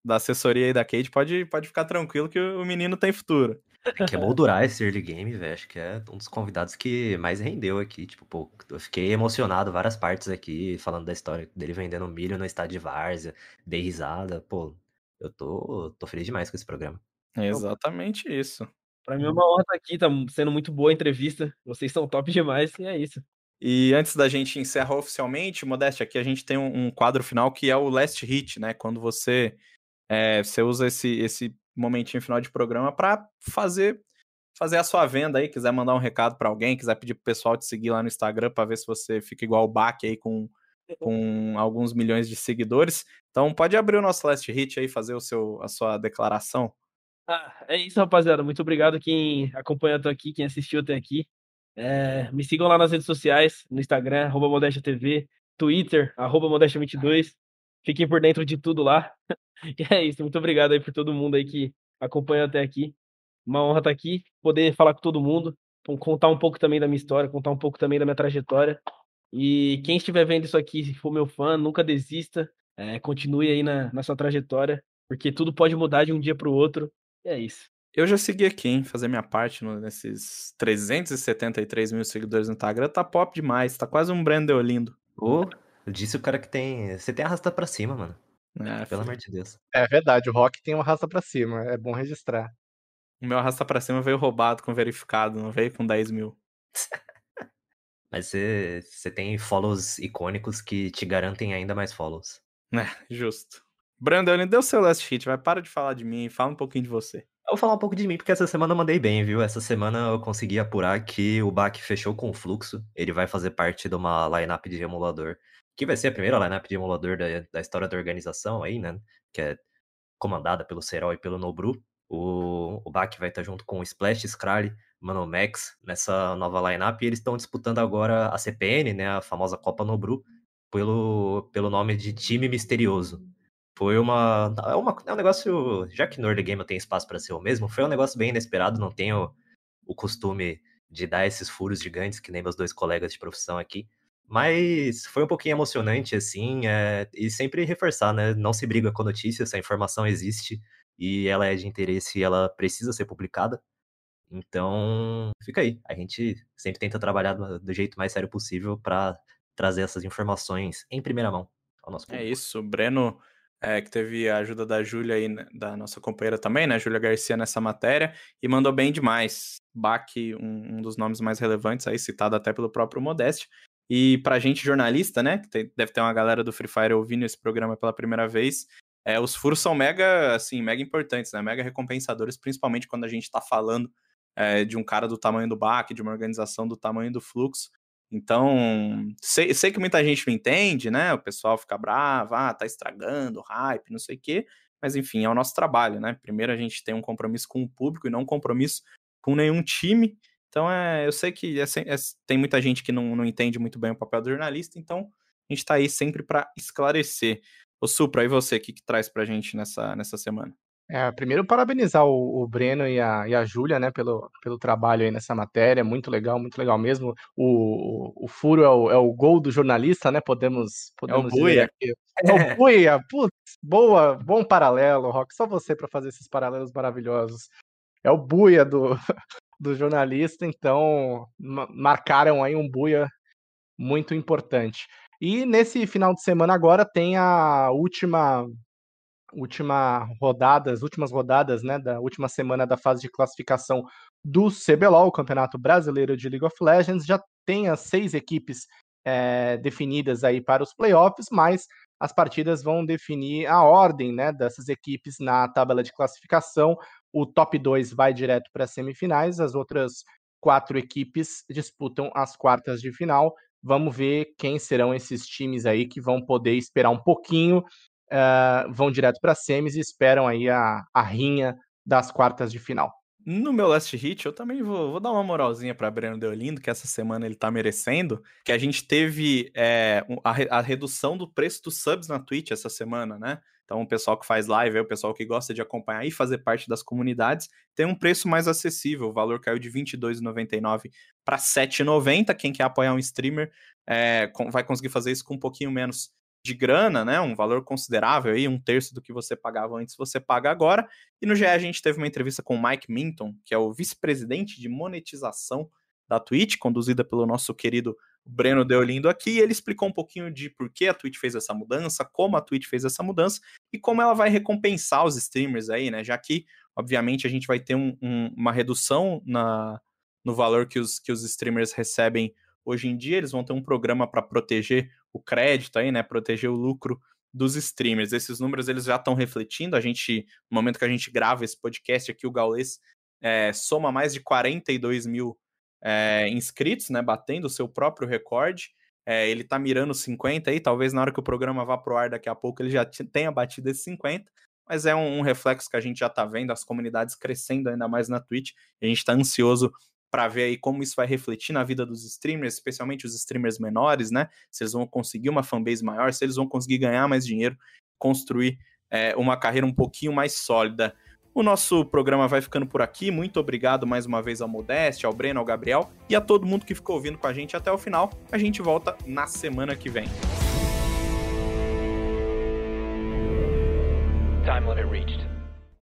da assessoria aí da Keyd, pode ficar tranquilo que o menino tem futuro. É que é moldurar esse early game, velho. Acho que é um dos convidados que mais rendeu aqui. Tipo, pô, eu fiquei emocionado várias partes aqui, falando da história dele vendendo milho no estádio de várzea, dei risada. Pô, eu tô feliz demais com esse programa. É exatamente isso. Pra mim é uma honra estar aqui, tá sendo muito boa a entrevista. Vocês são top demais e é isso. E antes da gente encerrar oficialmente, Modéstia, aqui a gente tem um quadro final que é o last hit, né? Quando você usa esse momentinho final de programa para fazer a sua venda aí, quiser mandar um recado para alguém, quiser pedir pro pessoal te seguir lá no Instagram para ver se você fica igual o Baki aí com alguns milhões de seguidores. Então pode abrir o nosso last hit aí, fazer a sua declaração. Ah, é isso, rapaziada. Muito obrigado quem acompanhou até aqui, quem assistiu até aqui. Me sigam lá nas redes sociais, no Instagram, @ModestiaTV, Twitter, @Modestia22. Fiquem por dentro de tudo lá. E é isso, muito obrigado aí por todo mundo aí que acompanhou até aqui. Uma honra estar aqui, poder falar com todo mundo, contar um pouco também da minha história, contar um pouco também da minha trajetória. E quem estiver vendo isso aqui, se for meu fã, nunca desista, continue aí na sua trajetória, porque tudo pode mudar de um dia para o outro. E é isso. Eu já segui aqui, hein? Fazer minha parte nesses 373 mil seguidores no Instagram tá pop demais, tá quase um Breno Deolindo. Ô, eu disse o cara que tem... Você tem arrasta pra cima, mano. Pelo amor de Deus. É verdade, o Roque tem um arrasta pra cima, é bom registrar. O meu arrasta pra cima veio roubado com verificado, não veio com 10 mil. Mas você tem follows icônicos que te garantem ainda mais follows. Justo. Breno Deolindo, deu seu last hit, vai, para de falar de mim, fala um pouquinho de você. Eu vou falar um pouco de mim, porque essa semana eu mandei bem, viu? Essa semana eu consegui apurar que o Baki fechou com o Fluxo. Ele vai fazer parte de uma lineup de emulador, que vai ser a primeira lineup de emulador da história da organização aí, né? Que é comandada pelo Serol e pelo Nobru. O Baki vai estar junto com o Splash, Scrally, Manomax nessa nova lineup. E eles estão disputando agora a CPN, né? A famosa Copa Nobru, pelo nome de Time Misterioso. Foi é um negócio, já que no Early Game eu tenho espaço para ser o mesmo, foi um negócio bem inesperado, não tenho o costume de dar esses furos gigantes que nem meus dois colegas de profissão aqui, mas foi um pouquinho emocionante, assim, e sempre reforçar, né, não se briga com a notícia, essa informação existe, e ela é de interesse e ela precisa ser publicada, então fica aí, a gente sempre tenta trabalhar do jeito mais sério possível para trazer essas informações em primeira mão ao nosso público. É isso, Breno... que teve a ajuda da Júlia aí, né, da nossa companheira também, né, Júlia Garcia nessa matéria, e mandou bem demais. Baki, um dos nomes mais relevantes aí, citado até pelo próprio Modéstia. E pra gente jornalista, né, que deve ter uma galera do Free Fire ouvindo esse programa pela primeira vez, os furos são mega, assim, mega importantes, né, mega recompensadores, principalmente quando a gente tá falando de um cara do tamanho do Baki, de uma organização do tamanho do Fluxo. Então, sei que muita gente não entende, né? O pessoal fica bravo, tá estragando, hype, não sei o quê. Mas, enfim, é o nosso trabalho, né? Primeiro a gente tem um compromisso com o público e não um compromisso com nenhum time. Então, eu sei que tem muita gente que não entende muito bem o papel do jornalista. Então, a gente tá aí sempre para esclarecer. Ô, Supra, e você? O que traz pra gente nessa semana? Primeiro, parabenizar o Breno e a Júlia, né, pelo trabalho aí nessa matéria, muito legal mesmo. O furo é o gol do jornalista, né, podemos dizer aqui. É o Buia, putz, bom paralelo, Roque, só você para fazer esses paralelos maravilhosos. É o Buia do jornalista, então marcaram aí um Buia muito importante. E nesse final de semana agora tem a últimas rodadas, né, da última semana da fase de classificação do CBLOL, o Campeonato Brasileiro de League of Legends. Já tem as 6 equipes definidas aí para os playoffs, mas as partidas vão definir a ordem, né, dessas equipes na tabela de classificação. O top 2 vai direto para as semifinais, as outras 4 equipes disputam as quartas de final. Vamos ver quem serão esses times aí que vão poder esperar um pouquinho, vão direto para semis e esperam aí a rinha das quartas de final. No meu last hit, eu também vou dar uma moralzinha para Breno Deolindo, que essa semana ele tá merecendo, que a gente teve a redução do preço dos subs na Twitch essa semana, né? Então o pessoal que faz live, o pessoal que gosta de acompanhar e fazer parte das comunidades, tem um preço mais acessível, o valor caiu de R$ 22,99 para R$ 7,90, quem quer apoiar um streamer vai conseguir fazer isso com um pouquinho menos de grana, né? Um valor considerável aí, 1/3 do que você pagava antes, você paga agora. E no GE a gente teve uma entrevista com o Mike Minton, que é o vice-presidente de monetização da Twitch, conduzida pelo nosso querido Breno Deolindo aqui, e ele explicou um pouquinho de por que a Twitch fez essa mudança, como a Twitch fez essa mudança e como ela vai recompensar os streamers aí, né? Já que, obviamente, a gente vai ter uma redução no valor que os streamers recebem hoje em dia. Eles vão ter um programa para proteger o crédito aí, né? Proteger o lucro dos streamers. Esses números eles já estão refletindo. A gente, no momento que a gente grava esse podcast aqui, o Gaules soma mais de 42 mil inscritos, né? Batendo o seu próprio recorde. Ele tá mirando 50 aí. Talvez na hora que o programa vá pro ar daqui a pouco ele já tenha batido esses 50. Mas é um reflexo que a gente já tá vendo, as comunidades crescendo ainda mais na Twitch. A gente tá ansioso para ver aí como isso vai refletir na vida dos streamers, especialmente os streamers menores, né? Se eles vão conseguir uma fanbase maior, se eles vão conseguir ganhar mais dinheiro, construir uma carreira um pouquinho mais sólida. O nosso programa vai ficando por aqui. Muito obrigado mais uma vez ao Modéstia, ao Breno, ao Gabriel e a todo mundo que ficou ouvindo com a gente até o final. A gente volta na semana que vem. Time limit reached.